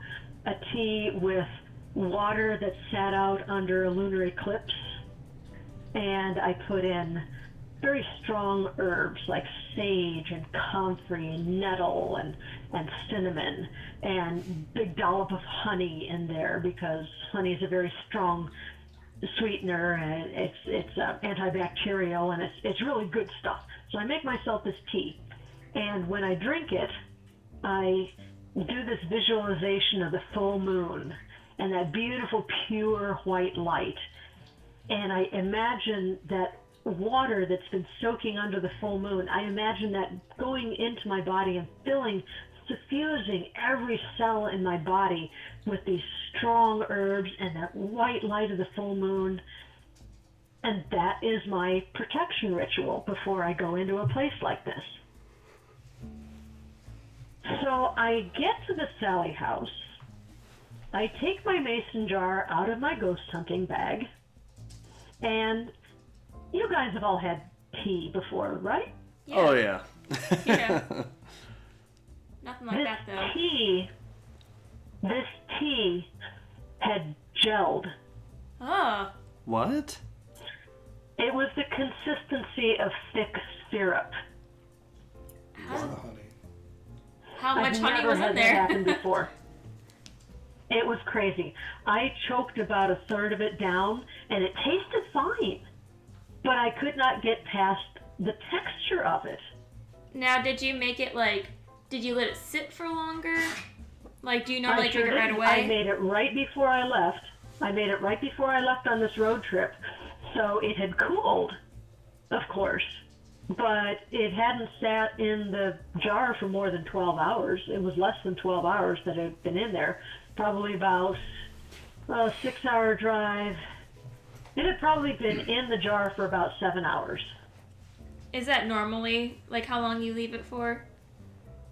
a tea with water that sat out under a lunar eclipse, and I put in very strong herbs like sage and comfrey and nettle and cinnamon and big dollop of honey in there, because honey is a very strong sweetener and it's antibacterial and it's really good stuff. So I make myself this tea, and when I drink it, I do this visualization of the full moon and that beautiful pure white light. And I imagine that water that's been soaking under the full moon, I imagine that going into my body and suffusing every cell in my body with these strong herbs and that white light of the full moon. And that is my protection ritual before I go into a place like this. So I get to the Sally House, I take my mason jar out of my ghost hunting bag, and you guys have all had tea before, right? Yeah. Oh, yeah. Yeah. Nothing like that, though. This tea had gelled. Oh. What? It was the consistency of thick syrup. How much honey was in there? I've never had that happen before. It was crazy. I choked about a third of it down, and it tasted fine, but I could not get past the texture of it. Now, did you make it did you let it sit for longer? Do you normally drink it right away? I made it right before I left. I made it right before I left on this road trip, so it had cooled, of course. But it hadn't sat in the jar for more than 12 hours. It was less than 12 hours that it had been in there. Probably about a 6-hour drive. It had probably been in the jar for about 7 hours. Is that normally, how long you leave it for?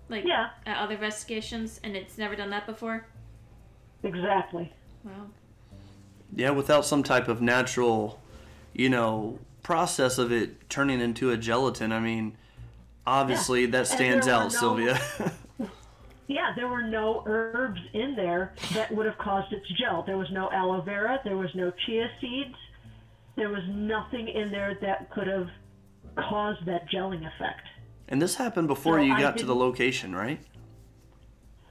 Yeah. At other investigations, and it's never done that before? Exactly. Wow. Yeah, without some type of natural, process of it turning into a gelatin. I mean, obviously that stands out, Sylvia. Yeah, there were no herbs in there that would have caused it to gel. There was no aloe vera. There was no chia seeds. There was nothing in there that could have caused that gelling effect. And this happened before you got to the location, right?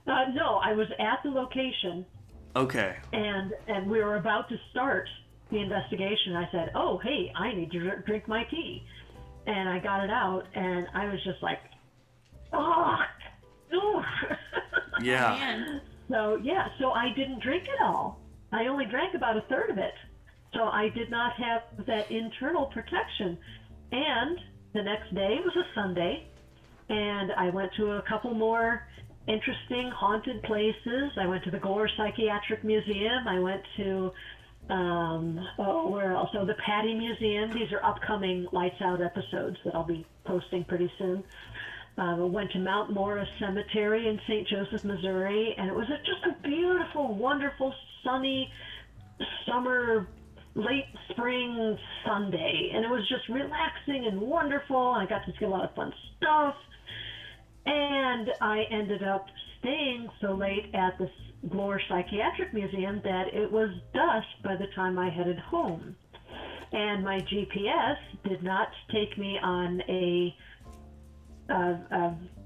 No, I was at the location. Okay. And we were about to start the investigation. I said, oh, hey, I need to drink my tea. And I got it out, and I was just like, oh, no. Yeah. So I didn't drink it all. I only drank about a third of it. So I did not have that internal protection. And the next day was a Sunday, and I went to a couple more interesting haunted places. I went to the Glore Psychiatric Museum. I went to... where else? So the Patty Museum. These are upcoming Lights Out episodes that I'll be posting pretty soon. Went to Mount Morris Cemetery in St. Joseph, Missouri, and it was just a beautiful, wonderful, sunny summer, late spring Sunday, and it was just relaxing and wonderful. I got to see a lot of fun stuff, and I ended up staying so late at the Glore Psychiatric Museum that it was dusk by the time I headed home, and my GPS did not take me on a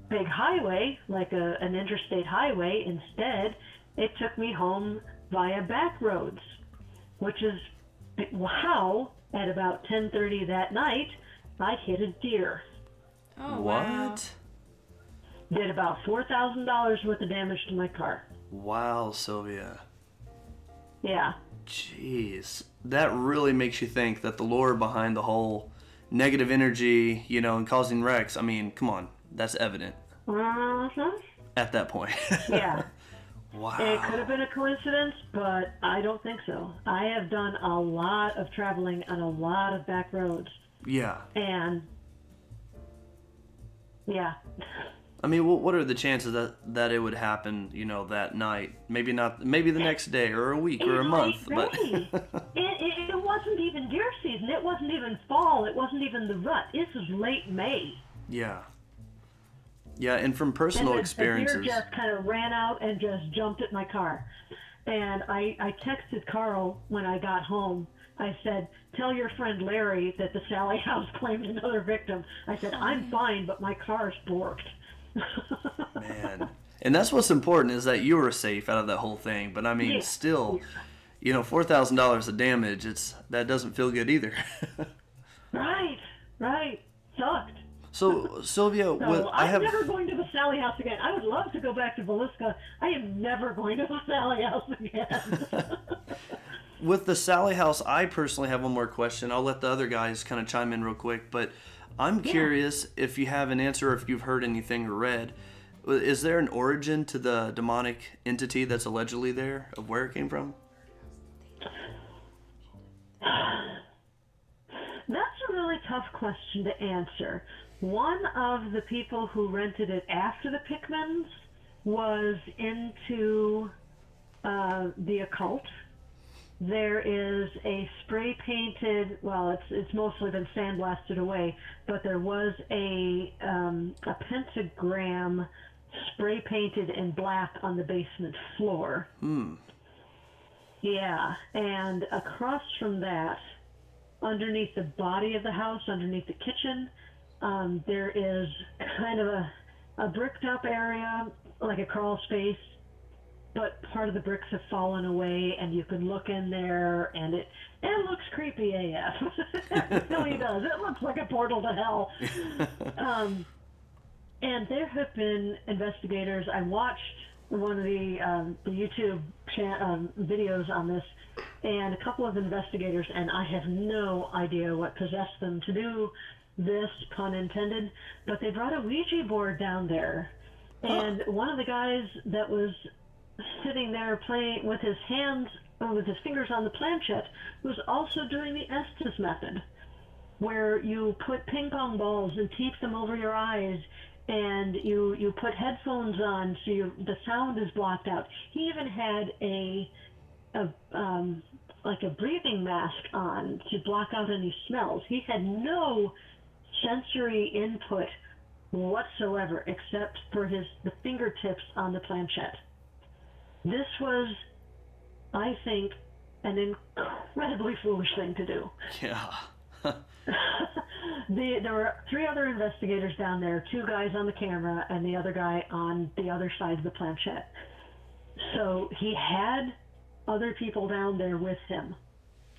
big highway an interstate highway. Instead, it took me home via back roads, which is how at about 10:30 that night I hit a deer. Oh, wow. What? Did about $4,000 worth of damage to my car. Wow, Sylvia. Yeah. Jeez. That really makes you think that the lore behind the whole negative energy, and causing wrecks, I mean, come on, that's evident. Uh-huh. At that point. Yeah. Wow. It could have been a coincidence, but I don't think so. I have done a lot of traveling on a lot of back roads. Yeah. And, yeah. I mean, what are the chances that it would happen, that night? Maybe not. Maybe the next day, or a week, or a month. But it wasn't even deer season. It wasn't even fall. It wasn't even the rut. This is late May. Yeah. Yeah, and from personal experiences, the deer just kind of ran out and just jumped at my car. And I texted Carl when I got home. I said, tell your friend Larry that the Sally House claimed another victim. I said, I'm fine, but my car's borked. Man, and that's what's important, is that you were safe out of that whole thing. But I mean, still, $4,000 of damage, that doesn't feel good either. Right, sucked. So Sylvia, I'm never going to the Sally House again. I would love to go back to Villisca. I am never going to the Sally House again. With the Sally House, I personally have one more question. I'll let the other guys kind of chime in real quick, but I'm curious if you have an answer, or if you've heard anything or read. Is there an origin to the demonic entity that's allegedly there, of where it came from? That's a really tough question to answer. One of the people who rented it after the Pickmans was into the occult. There is a spray painted, well, it's mostly been sandblasted away, but there was a pentagram spray painted in black on the basement floor. Hmm. Yeah, and across from that, underneath the body of the house, underneath the kitchen, there is kind of a bricked up area, like a crawl space, but part of the bricks have fallen away, and you can look in there, and it looks creepy AF. It really does. It looks like a portal to hell. And there have been investigators. I watched one of the YouTube videos on this, and a couple of investigators, and I have no idea what possessed them to do this, pun intended, but they brought a Ouija board down there. And one of the guys that was sitting there playing with his hands, or with his fingers on the planchette, was also doing the Estes method, where you put ping pong balls and keep them over your eyes, and you put headphones on so the sound is blocked out. He even had a breathing mask on to block out any smells. He had no sensory input whatsoever except for the fingertips on the planchette. This was, I think, an incredibly foolish thing to do. Yeah. There were three other investigators down there, two guys on the camera and the other guy on the other side of the planchette. So he had other people down there with him,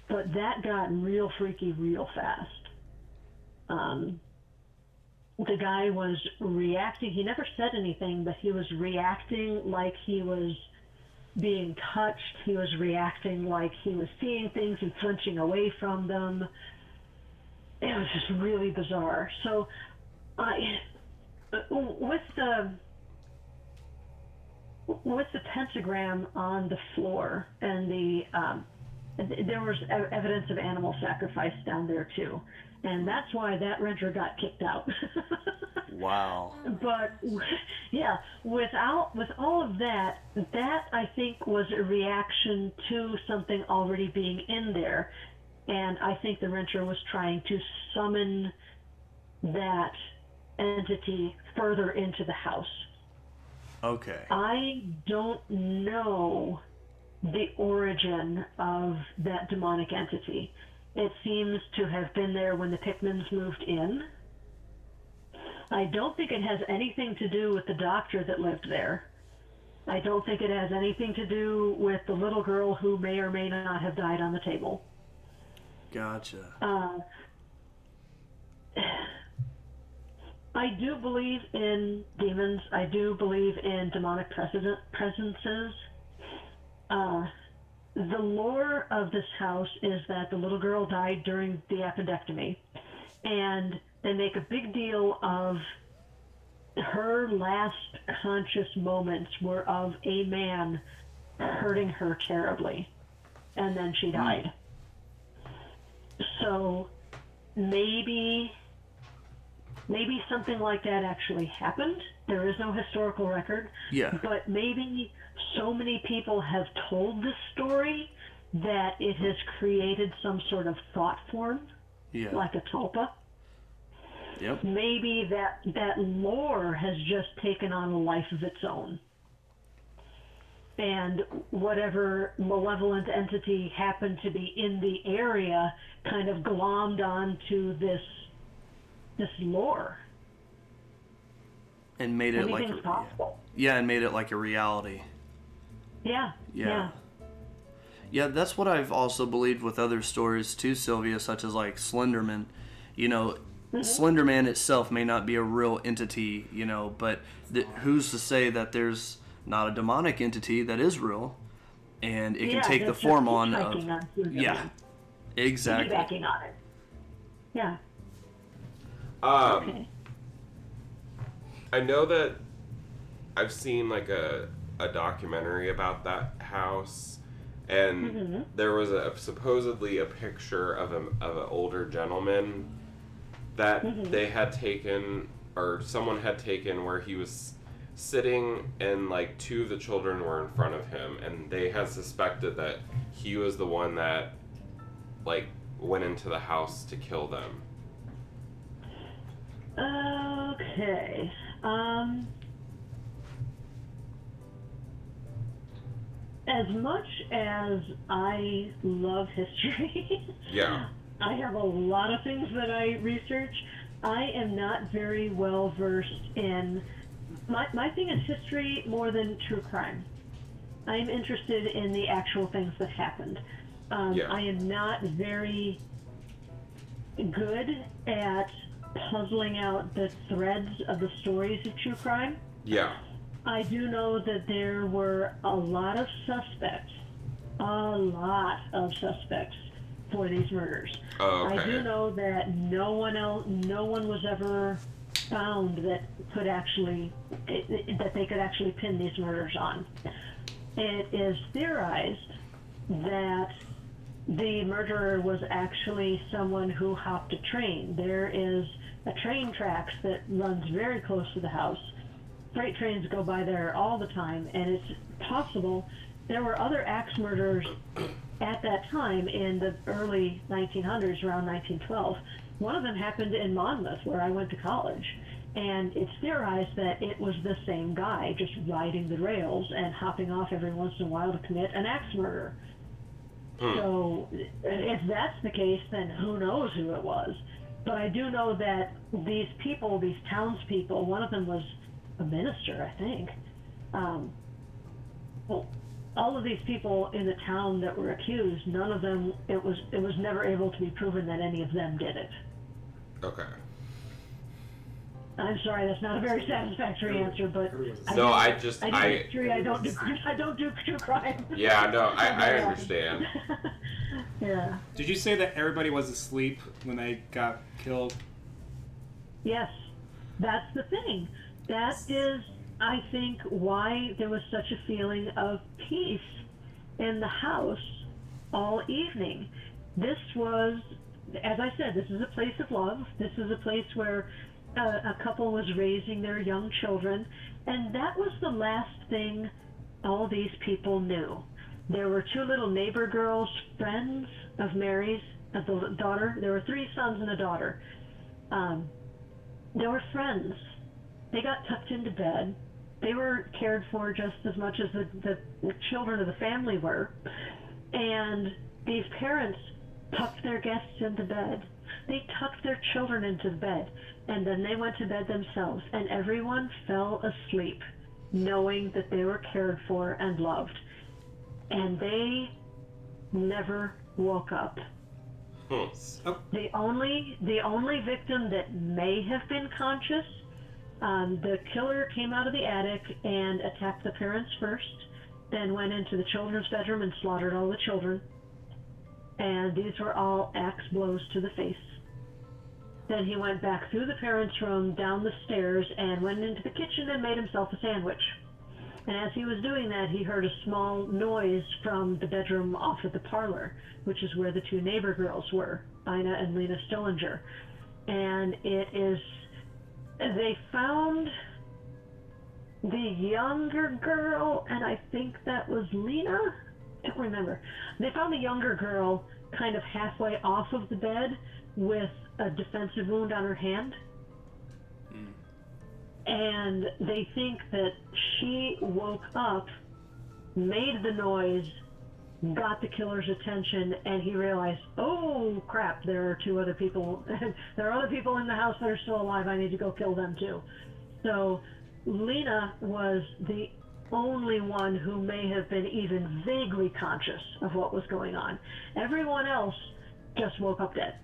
but that got real freaky real fast. The guy was reacting. He never said anything, but he was reacting like he was being touched. He was reacting like he was seeing things and flinching away from them. It was just really bizarre. So with the pentagram on the floor, and there was evidence of animal sacrifice down there too, and that's why that renter got kicked out. Wow. But yeah, with all of that I think was a reaction to something already being in there, and I think the renter was trying to summon that entity further into the house. Okay. I don't know the origin of that demonic entity. It seems to have been there when the Pickmans moved in. I don't think it has anything to do with the doctor that lived there. I don't think it has anything to do with the little girl who may or may not have died on the table. Gotcha. I do believe in demons. I do believe in demonic presences. The lore of this house is that the little girl died during the appendectomy, and they make a big deal of her last conscious moments were of a man hurting her terribly, and then she died. So maybe something like that actually happened. There is no historical record. Yeah. But maybe so many people have told this story that it has created some sort of thought form, yeah, like a tulpa. Yep. Maybe that lore has just taken on a life of its own. And whatever malevolent entity happened to be in the area kind of glommed onto this lore, and made it like possible. Yeah, and made it like a reality. Yeah, that's what I've also believed with other stories too, Sylvia, such as like Slenderman. You know, mm-hmm. Slenderman itself may not be a real entity, you know, but who's to say that there's not a demonic entity that is real, and it can take the form on of exactly. Piggybacking on it. Yeah. Okay. I know that I've seen like a documentary about that house, and mm-hmm. there was supposedly a picture of an older gentleman that mm-hmm. they had taken, or someone had taken, where he was sitting, and like two of the children were in front of him, and they had suspected that he was the one that like went into the house to kill them. Okay. As much as I love history, yeah, I have a lot of things that I research. I am not very well versed in, my thing is history more than true crime. I'm interested in the actual things that happened. I am not very good at puzzling out the threads of the stories of true crime. Yeah. I do know that there were a lot of suspects for these murders. Oh, okay. I do know that no one was ever found that could actually, that they could actually pin these murders on. It is theorized that the murderer was actually someone who hopped a train. There is a train tracks that runs very close to the house. Freight trains go by there all the time, and it's possible there were other axe murders at that time in the early 1900s, around 1912. One of them happened in Monmouth, where I went to college, and it's theorized that it was the same guy just riding the rails and hopping off every once in a while to commit an axe murder. So if that's the case, then who knows who it was. But I do know that these people, these townspeople, one of them was a minister, I think. Well, all of these people in the town that were accused, none of them, it was never able to be proven that any of them did it. Okay. I'm sorry, that's not a very satisfactory answer, but no, I don't do true crime. Yeah, no, I understand. Yeah. Did you say that everybody was asleep when they got killed? Yes, that's the thing. That is, I think, why there was such a feeling of peace in the house all evening. This was, as I said, this is a place of love. This is a place where a couple was raising their young children, and that was the last thing all these people knew. There were two little neighbor girls, friends of Mary's, of the daughter. There were three sons and a daughter. They were friends. They got tucked into bed. They were cared for just as much as the children of the family were. And these parents tucked their guests into bed. They tucked their children into bed, and then they went to bed themselves, and everyone fell asleep knowing that they were cared for and loved. And they never woke up. The only victim that may have been conscious, the killer came out of the attic and attacked the parents first, then went into the children's bedroom and slaughtered all the children. And these were all axe blows to the face. Then he went back through the parents' room, down the stairs, and went into the kitchen and made himself a sandwich. And as he was doing that, he heard a small noise from the bedroom off of the parlor, which is where the two neighbor girls were, Ina and Lena Stillinger. And it is, they found the younger girl, and I think that was Lena? I don't remember. They found the younger girl kind of halfway off of the bed with a defensive wound on her hand. Mm. And they think that she woke up, made the noise, got the killer's attention, and he realized, oh crap, there are two other people. There are other people in the house that are still alive. I need to go kill them too. So Lena was the only one who may have been even vaguely conscious of what was going on. Everyone else just woke up dead.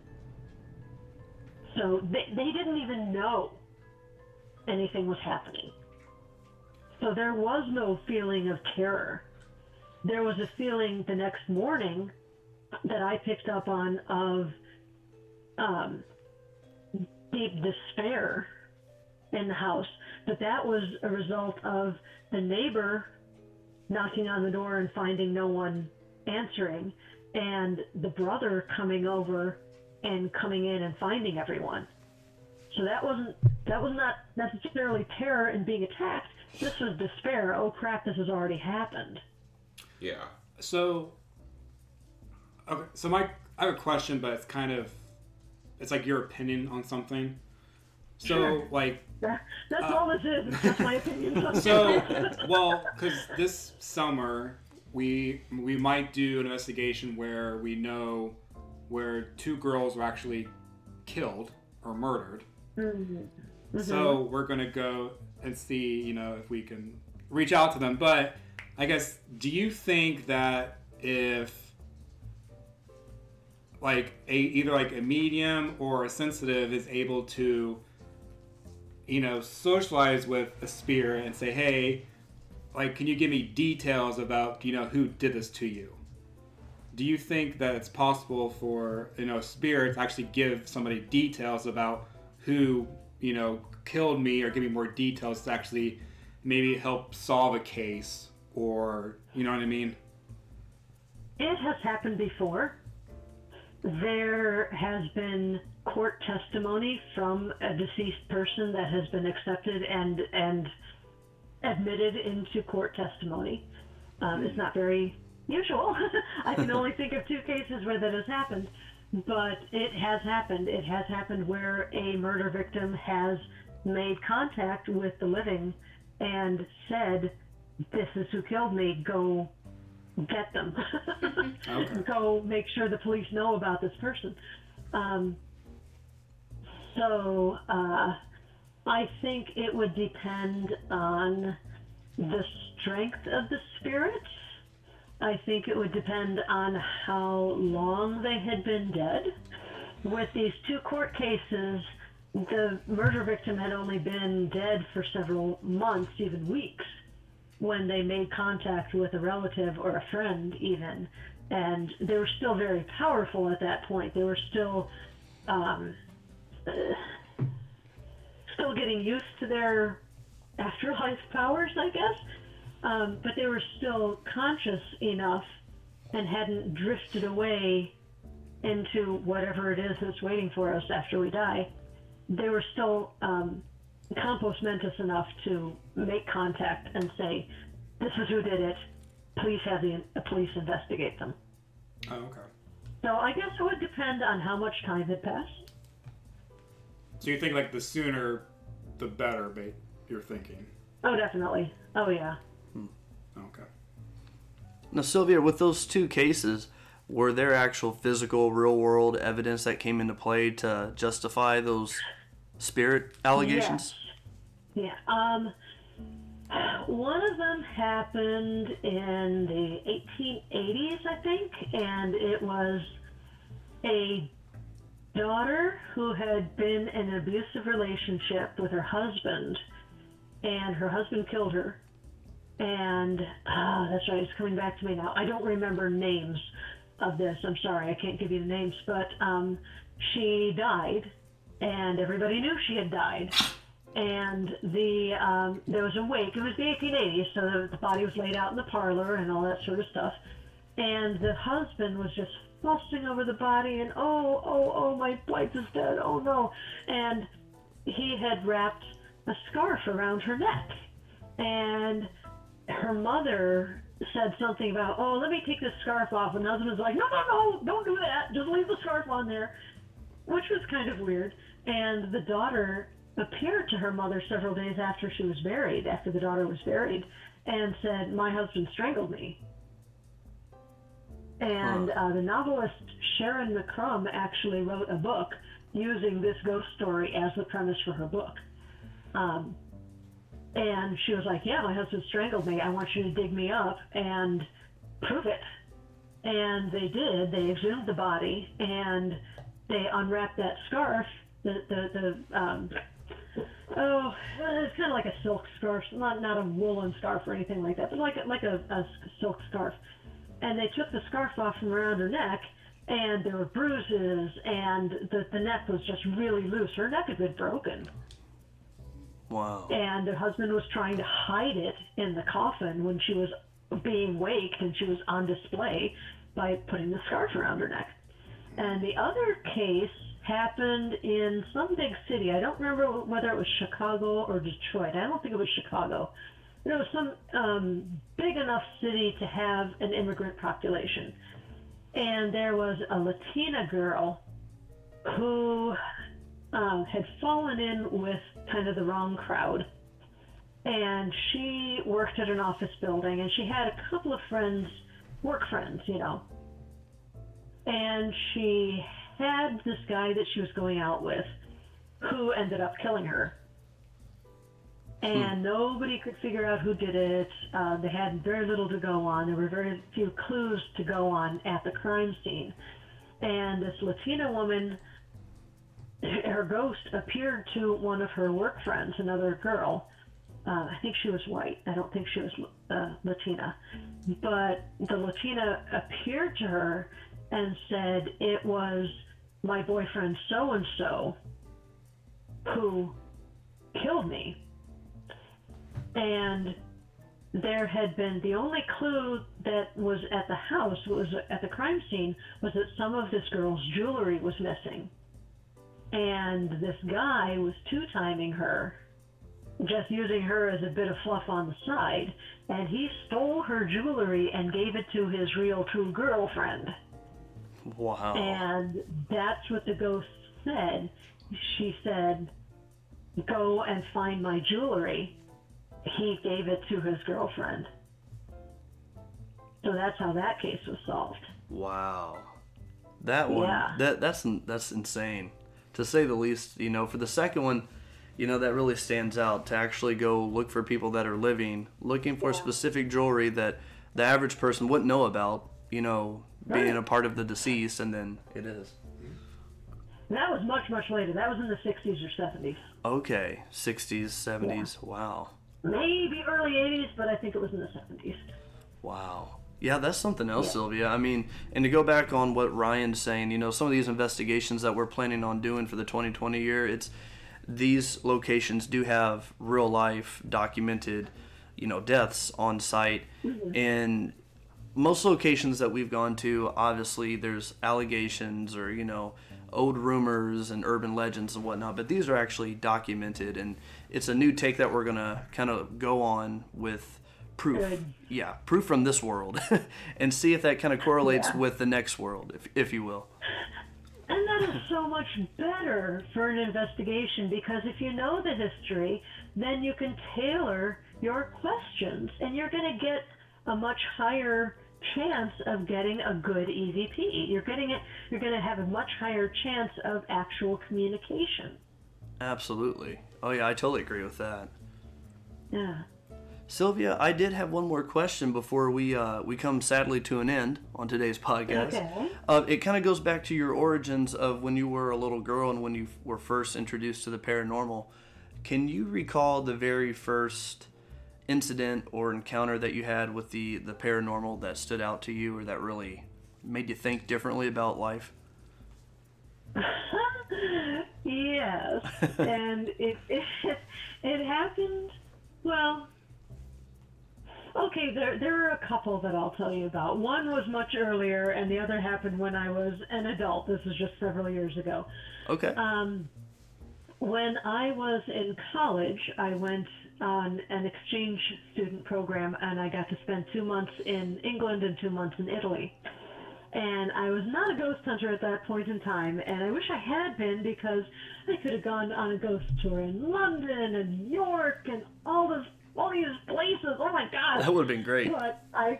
So they didn't even know anything was happening. So there was no feeling of terror. There was a feeling the next morning that I picked up on of deep despair in the house. But that was a result of the neighbor knocking on the door and finding no one answering, and the brother coming over and coming in and finding everyone. So that was not necessarily terror and being attacked. This was despair. Oh crap, this has already happened. Yeah. So, okay, so I have a question, but it's kind of, it's like your opinion on something. So, sure. Like... That's all this is. It's just my opinion on something. So, well, because this summer, we might do an investigation where we know where two girls were actually killed or murdered. Mm-hmm. Mm-hmm. So, we're going to go and see, you know, if we can reach out to them. But, I guess, do you think that if... like either a medium or a sensitive is able to, you know, socialize with a spirit and say, hey, like, can you give me details about, you know, who did this to you? Do you think that it's possible for, you know, spirits actually give somebody details about who, you know, killed me, or give me more details to actually maybe help solve a case, or, you know what I mean? It has happened before. There has been court testimony from a deceased person that has been accepted and admitted into court testimony. It's not very usual. I can only think of two cases where that has happened, but it has happened. It has happened where a murder victim has made contact with the living and said, "This is who killed me. Go get them." Okay. Go make sure the police know about this person. So I think it would depend on the strength of the spirits. I think it would depend on how long they had been dead. With these two court cases, the murder victim had only been dead for several months, even weeks, when they made contact with a relative or a friend even. And they were still very powerful at that point. They were still getting used to their afterlife powers, I guess. But they were still conscious enough and hadn't drifted away into whatever it is that's waiting for us after we die. They were still compos mentis enough to make contact and say, "This is who did it. Please have the police investigate them." Oh, okay. So I guess it would depend on how much time had passed. So you think, like, the sooner, the better, but you're thinking. Oh, definitely. Oh, yeah. Okay. Now, Sylvia, with those two cases, were there actual physical, real-world evidence that came into play to justify those spirit allegations? Yes. Yeah. One of them happened in the 1880s, I think, and it was a daughter who had been in an abusive relationship with her husband, and her husband killed her. And, that's right, it's coming back to me now. I don't remember names of this. I'm sorry, I can't give you the names, but she died. And everybody knew she had died. And the there was a wake. It was the 1880s, so the body was laid out in the parlor and all that sort of stuff. And the husband was just fussing over the body and, oh, my wife is dead, oh no. And he had wrapped a scarf around her neck. And her mother said something about, oh, let me take this scarf off. And the husband was like, no, don't do that. Just leave the scarf on there, which was kind of weird. And the daughter appeared to her mother several days after she was buried, after the daughter was buried, and said, "My husband strangled me." And the novelist Sharon McCrumb actually wrote a book using this ghost story as the premise for her book. And she was like, "Yeah, my husband strangled me. I want you to dig me up and prove it." And they did. They exhumed the body, and they unwrapped that scarf. It's kind of like a silk scarf, not a woolen scarf or anything like that, but like a silk scarf. And they took the scarf off from around her neck, and there were bruises, and the neck was just really loose. Her neck had been broken. Wow. And her husband was trying to hide it in the coffin when she was being waked, and she was on display by putting the scarf around her neck. And the other case happened in some big city. I don't remember whether it was Chicago or Detroit. I don't think it was Chicago. you know, some big enough city to have an immigrant population. And there was a Latina girl who had fallen in with kind of the wrong crowd. And she worked at an office building, and she had a couple of friends, work friends, you know. And she had this guy that she was going out with who ended up killing her. And nobody could figure out who did it. They had very little to go on. There were very few clues to go on at the crime scene. And this Latina woman, her ghost appeared to one of her work friends, another girl. I think she was white. I don't think she was Latina. But the Latina appeared to her and said, it was my boyfriend so-and-so who killed me. And there had been, the only clue that was at the house, was at the crime scene, was that some of this girl's jewelry was missing. And this guy was two-timing her, just using her as a bit of fluff on the side. And he stole her jewelry and gave it to his real true girlfriend. Wow. And that's what the ghost said. She said, go and find my jewelry. He gave it to his girlfriend. So that's how that case was solved. Wow. That one, yeah. That's insane, to say the least. You know, for the second one, you know, that really stands out, to actually go look for people that are living, looking for specific jewelry that the average person wouldn't know about, you know, being a part of the deceased, and then it is. That was much, much later. That was in the 60s or 70s. Okay, 60s, 70s, yeah. Wow. Maybe early 80s, but I think it was in the 70s. Wow. Yeah, that's something else, yeah. Sylvia. I mean, and to go back on what Ryan's saying, you know, some of these investigations that we're planning on doing for the 2020 year, it's, these locations do have real life documented, you know, deaths on site. Mm-hmm. And most locations that we've gone to, obviously there's allegations or, you know, old rumors and urban legends and whatnot, but these are actually documented, and it's a new take that we're gonna kind of go on with proof. Good. Yeah, proof from this world and see if that kind of correlates with the next world, if you will. And that is so much better for an investigation, because if you know the history, then you can tailor your questions, and you're gonna get a much higher chance of getting a good EVP. You're going to have a much higher chance of actual communication. Absolutely. Oh yeah, I totally agree with that. Yeah. Sylvia, I did have one more question before we come sadly to an end on today's podcast. Okay. It kind of goes back to your origins of when you were a little girl and when you were first introduced to the paranormal. Can you recall the very first incident or encounter that you had with the paranormal that stood out to you, or that really made you think differently about life? Yes, and it happened. Well, okay, there are a couple that I'll tell you about. One was much earlier, and the other happened when I was an adult. This was just several years ago. Okay. When I was in college, I went on an exchange student program, and I got to spend 2 months in England and 2 months in Italy. And I was not a ghost hunter at that point in time, and I wish I had been, because I could have gone on a ghost tour in London and York and all these places. Oh my God! That would have been great. But I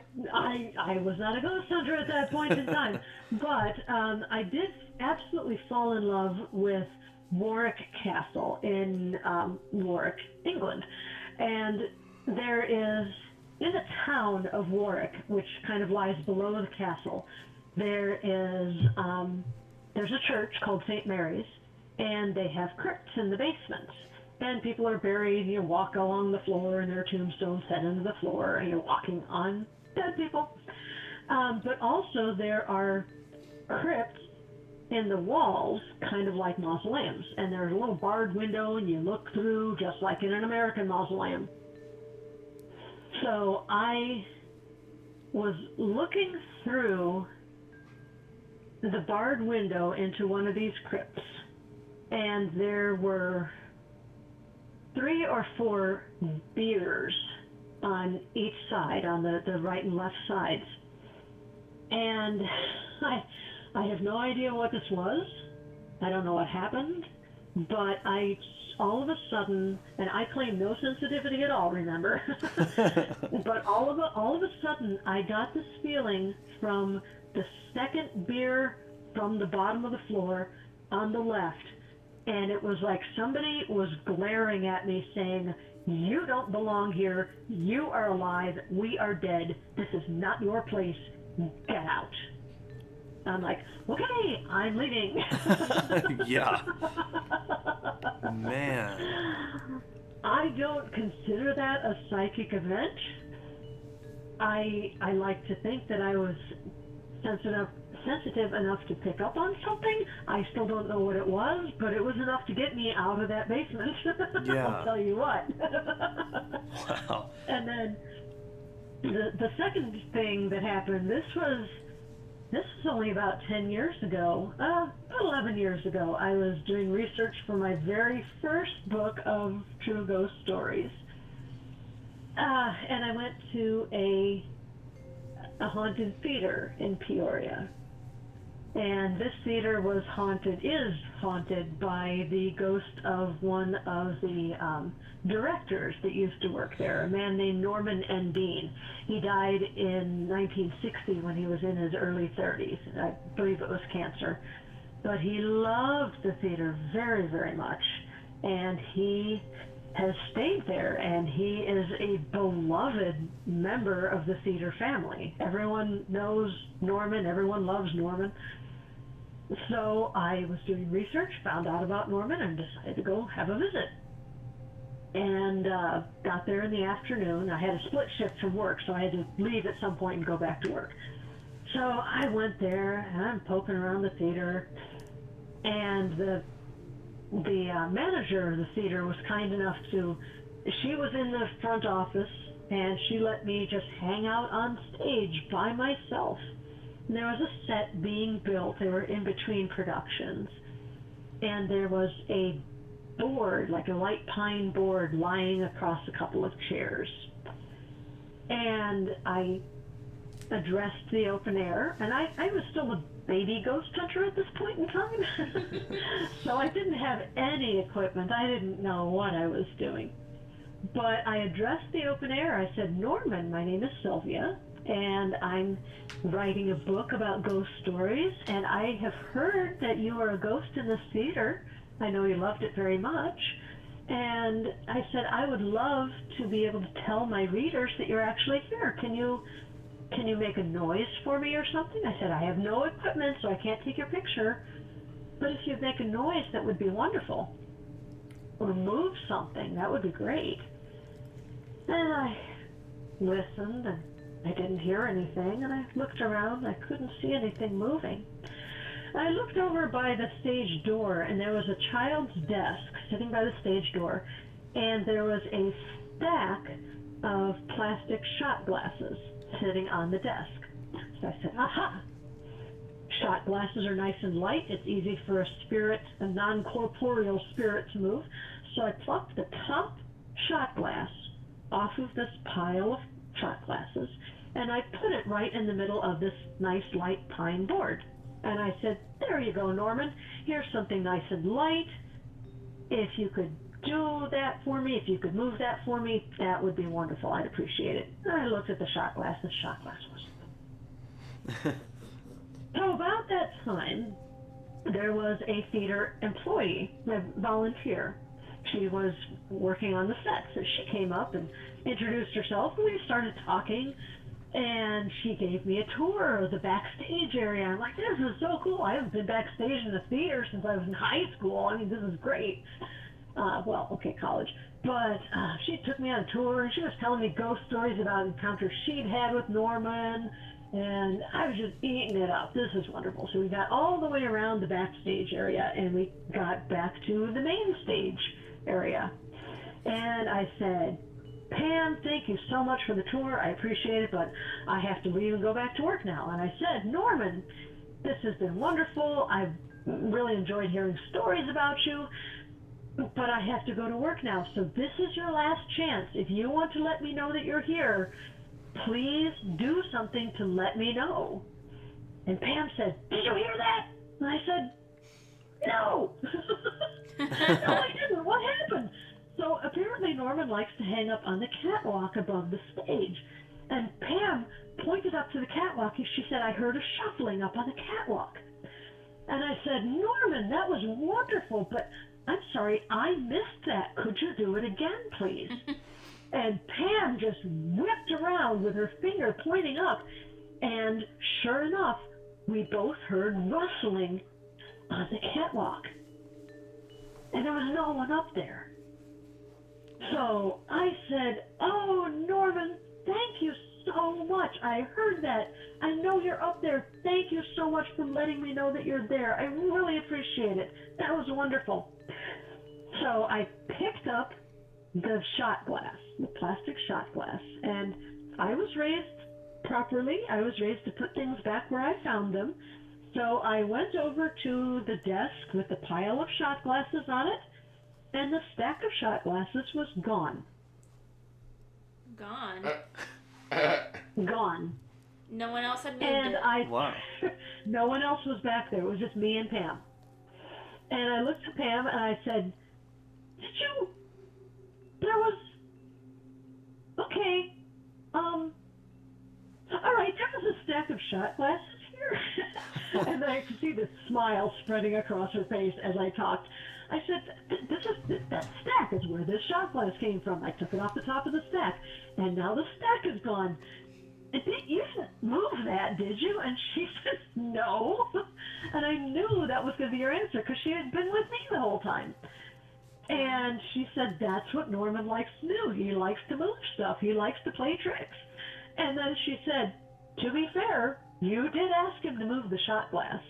was not a ghost hunter at that point in time. But I did absolutely fall in love with Warwick Castle in Warwick, England. And there is, in the town of Warwick, which kind of lies below the castle, there's a church called St. Mary's, and they have crypts in the basements. And people are buried, and you walk along the floor, and their tombstones head into the floor, and you're walking on dead people. But also there are crypts in the walls, kind of like mausoleums, and there's a little barred window, and you look through just like in an American mausoleum. So I was looking through the barred window into one of these crypts, and there were 3 or 4 biers on each side, on the right and left sides. And I have no idea what this was. I don't know what happened, but I all of a sudden, and I claim no sensitivity at all, remember? But all of a sudden, I got this feeling from the second beer from the bottom of the floor on the left, and it was like somebody was glaring at me saying, "You don't belong here. You are alive. We are dead. This is not your place. Get out." I'm like, okay, I'm leaving. Yeah. Man. I don't consider that a psychic event. I like to think that I was sensitive enough to pick up on something. I still don't know what it was, but it was enough to get me out of that basement. Yeah. I'll tell you what. Wow. And then the second thing that happened, this was only about 10 years ago, 11 years ago. I was doing research for my very first book of true ghost stories. And I went to a haunted theater in Peoria. And this theater is haunted by the ghost of one of the directors that used to work there, a man named Norman N. Dean. He died in 1960 when he was in his early 30s. I believe it was cancer. But he loved the theater very, very much. And he has stayed there, and he is a beloved member of the theater family. Everyone knows Norman. Everyone loves Norman. So I was doing research, found out about Norman, and decided to go have a visit. And got there in the afternoon. I had a split shift from work, so I had to leave at some point and go back to work. So I went there, and I'm poking around the theater, and the manager of the theater was kind enough to, she was in the front office, and she let me just hang out on stage by myself. And there was a set being built. They were in between productions, and there was a board, like a light pine board, lying across a couple of chairs. And I addressed the open air, and I was still a baby ghost hunter at this point in time. So I didn't have any equipment. I didn't know what I was doing. But I addressed the open air. I said, "Norman, my name is Sylvia, and I'm writing a book about ghost stories, and I have heard that you are a ghost in this theater. I know you loved it very much. And I said, I would love to be able to tell my readers that you're actually here. Can you make a noise for me or something?" I said, "I have no equipment, so I can't take your picture. But if you'd make a noise, that would be wonderful. Or move something, that would be great." And I listened, and I didn't hear anything. And I looked around, I couldn't see anything moving. I looked over by the stage door, and there was a child's desk sitting by the stage door, and there was a stack of plastic shot glasses sitting on the desk. So I said, "Aha! Shot glasses are nice and light. It's easy for a non-corporeal spirit to move." So I plucked the top shot glass off of this pile of shot glasses, and I put it right in the middle of this nice light pine board. And I said, "There you go, Norman. Here's something nice and light. If you could do that for me, if you could move that for me, that would be wonderful. I'd appreciate it." And I looked at the shot glass. The shot glass was... So about that time, there was a theater employee, a volunteer. She was working on the set, so she came up and introduced herself, and we started talking. And she gave me a tour of the backstage area. I'm like, this is so cool. I haven't been backstage in the theater since I was in high school. I mean, this is great. College. But she took me on a tour, and she was telling me ghost stories about encounters she'd had with Norman. And I was just eating it up. This is wonderful. So we got all the way around the backstage area, and we got back to the main stage area. And I said, "Pam, thank you so much for the tour. I appreciate it, but I have to leave and go back to work now." And I said, "Norman, this has been wonderful. I've really enjoyed hearing stories about you. but I have to go to work now. So this is your last chance. If you want to let me know that you're here, please do something to let me know. And Pam said, did you hear that? And I said, no. No, I didn't. What happened? So apparently Norman likes to hang up on the catwalk above the stage. And Pam pointed up to the catwalk and she said, I heard a shuffling up on the catwalk. And I said, Norman, that was wonderful, but I'm sorry, I missed that. Could you do it again, please? And Pam just whipped around with her finger pointing up. And sure enough, we both heard rustling on the catwalk. And there was no one up there. So I said, oh, Norman, thank you so much. I heard that. I know you're up there. Thank you so much for letting me know that you're there. I really appreciate it. That was wonderful. So I picked up the shot glass, the plastic shot glass, and I was raised properly. I was raised to put things back where I found them. So I went over to the desk with the pile of shot glasses on it, and the stack of shot glasses was gone. Gone. Gone. No one else had moved and it. Wow. No one else was back there. It was just me and Pam. And I looked at Pam and I said, did you... There was... Okay. All right, there was a stack of shot glasses here. And I could see this smile spreading across her face as I talked. I said, that stack is where this shot glass came from. I took it off the top of the stack, and now the stack is gone. You didn't move that, did you? And she said, no. And I knew that was going to be her answer because she had been with me the whole time. And she said, that's what Norman likes to do. He likes to move stuff. He likes to play tricks. And then she said, to be fair, you did ask him to move the shot glass.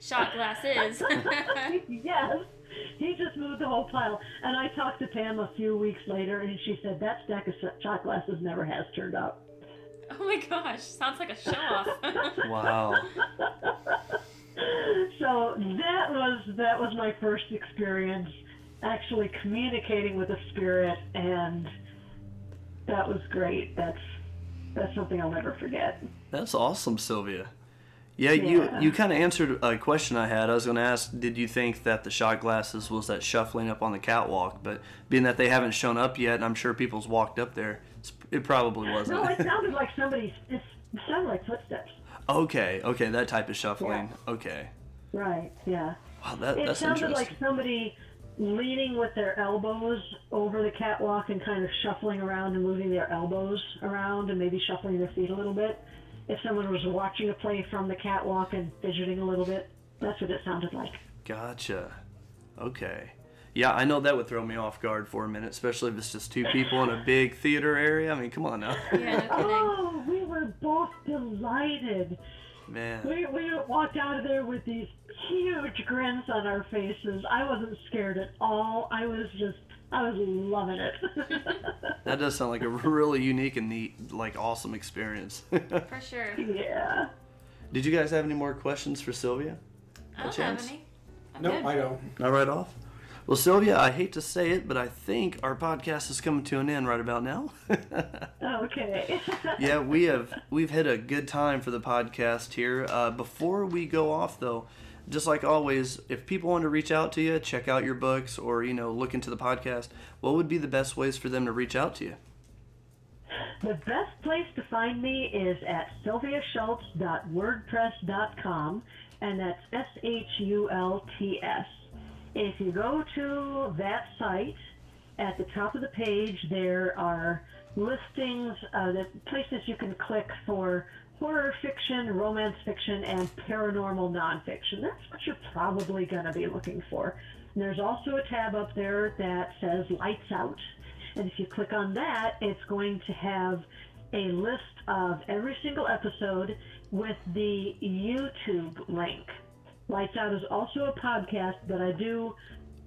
Shot glasses. Yes. He just moved the whole pile. And I talked to Pam a few weeks later, and she said, that stack of shot glasses never has turned up. Oh, my gosh. Sounds like a show-off. Wow. So that was my first experience actually communicating with a spirit, and that was great. That's something I'll never forget. That's awesome, Sylvia. You kind of answered a question I had. I was going to ask, did you think that the shot glasses was that shuffling up on the catwalk? But being that they haven't shown up yet, and I'm sure people's walked up there, it probably wasn't. No, it sounded like footsteps. Okay, that type of shuffling. Yeah. Okay. Right, yeah. Wow, that's interesting. It sounded like somebody leaning with their elbows over the catwalk and kind of shuffling around and moving their elbows around and maybe shuffling their feet a little bit. If someone was watching a play from the catwalk and fidgeting a little bit, that's what it sounded like. Gotcha. Okay. Yeah, I know that would throw me off guard for a minute, especially if it's just two people in a big theater area. I mean, come on now. Yeah, no kidding. Oh, we were both delighted. Man. We walked out of there with these huge grins on our faces. I wasn't scared at all. I was loving it. That does sound like a really unique and neat, like, awesome experience. For sure. Yeah. Did you guys have any more questions for Sylvia? I don't have any. No, I don't. Not right off? Well, Sylvia, I hate to say it, but I think our podcast is coming to an end right about now. Okay. Yeah, we've hit a good time for the podcast here. Before we go off, though, just like always, if people want to reach out to you, check out your books, or, look into the podcast, what would be the best ways for them to reach out to you? The best place to find me is at sylviashults.wordpress.com, and that's SHULTS. If you go to that site, at the top of the page, there are listings, the places you can click for horror fiction, romance fiction, and paranormal nonfiction. That's what you're probably going to be looking for. And there's also a tab up there that says Lights Out. And if you click on that, it's going to have a list of every single episode with the YouTube link. Lights Out is also a podcast, but I do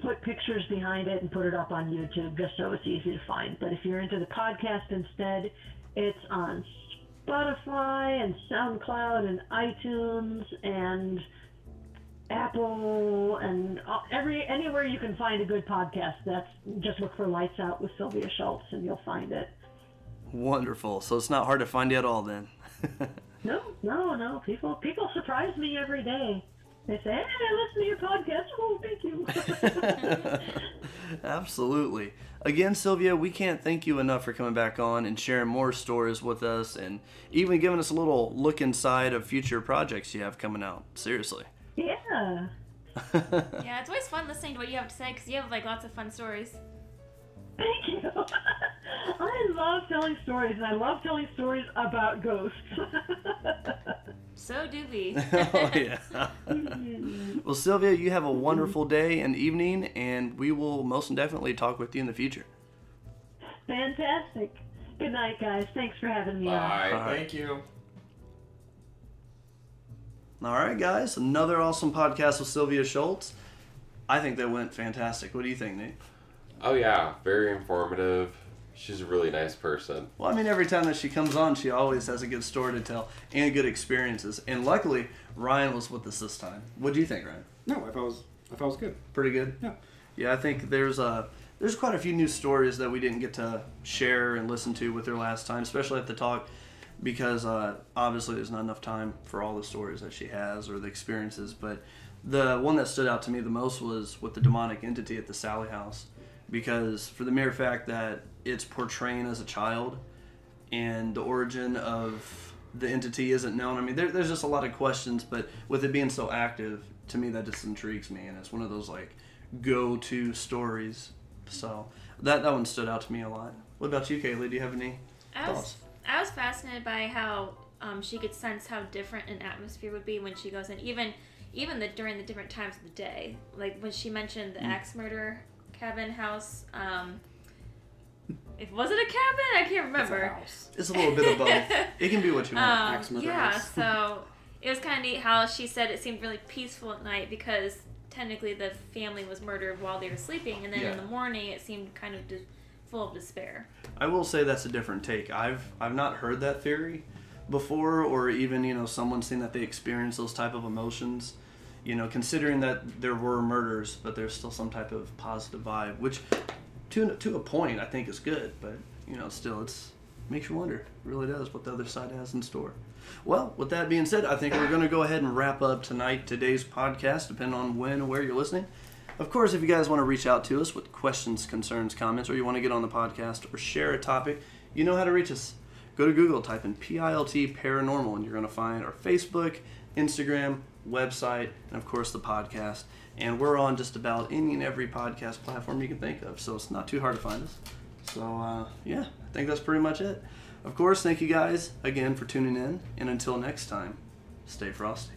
put pictures behind it and put it up on YouTube just so it's easy to find. But if you're into the podcast instead, it's on Spotify and SoundCloud and iTunes and Apple, and anywhere you can find a good podcast. That's just look for Lights Out with Sylvia Shults, and you'll find it. Wonderful. So it's not hard to find you at all, then. No. People surprise me every day. They say, "Hey, I listen to your podcast." Oh, thank you. Absolutely. Again, Sylvia, we can't thank you enough for coming back on and sharing more stories with us, and even giving us a little look inside of future projects you have coming out. Seriously. Yeah. Yeah, it's always fun listening to what you have to say, because you have lots of fun stories. Thank you. I love telling stories, and I love telling stories about ghosts. So do we. Oh, yeah. Well, Sylvia, you have a wonderful day and evening, and we will most definitely talk with you in the future. Fantastic. Good night, guys. Thanks for having me on. Bye. Thank you. All right, guys. Another awesome podcast with Sylvia Shults. I think that went fantastic. What do you think, Nate? Oh, yeah. Very informative. She's a really nice person. Well, I mean, every time that she comes on, she always has a good story to tell and good experiences. And luckily, Ryan was with us this time. What do you think, Ryan? No, I thought it was good. Pretty good? Yeah. Yeah, I think there's quite a few new stories that we didn't get to share and listen to with her last time, especially at the talk, because obviously there's not enough time for all the stories that she has or the experiences. But the one that stood out to me the most was with the demonic entity at the Sally House. Because for the mere fact that it's portraying as a child and the origin of the entity isn't known, I mean, there's just a lot of questions, but with it being so active, to me, that just intrigues me, and it's one of those, go-to stories. So that one stood out to me a lot. What about you, Kaylee? Do you have any thoughts? I was fascinated by how she could sense how different an atmosphere would be when she goes in, even during the different times of the day. Like when she mentioned the axe murder cabin house. Was it a cabin? I can't remember. It's a house. It's a little bit of both. It can be what you want. House. So it was kind of neat how she said it seemed really peaceful at night because technically the family was murdered while they were sleeping, and then in the morning it seemed kind of full of despair. I will say that's a different take. I've not heard that theory before, or even someone saying that they experience those type of emotions. Considering that there were murders, but there's still some type of positive vibe, which to a point I think is good, but still it makes you wonder. It really does what the other side has in store. Well, with that being said, I think we're going to go ahead and wrap up today's podcast, depending on when or where you're listening. Of course, if you guys want to reach out to us with questions, concerns, comments, or you want to get on the podcast or share a topic, you know how to reach us. Go to Google, type in PILT Paranormal, and you're going to find our Facebook, Instagram, website, and of course the podcast. And we're on just about any and every podcast platform you can think of, so it's not too hard to find us. So I think that's pretty much it. Of course, thank you guys again for tuning in, and until next time, stay frosty.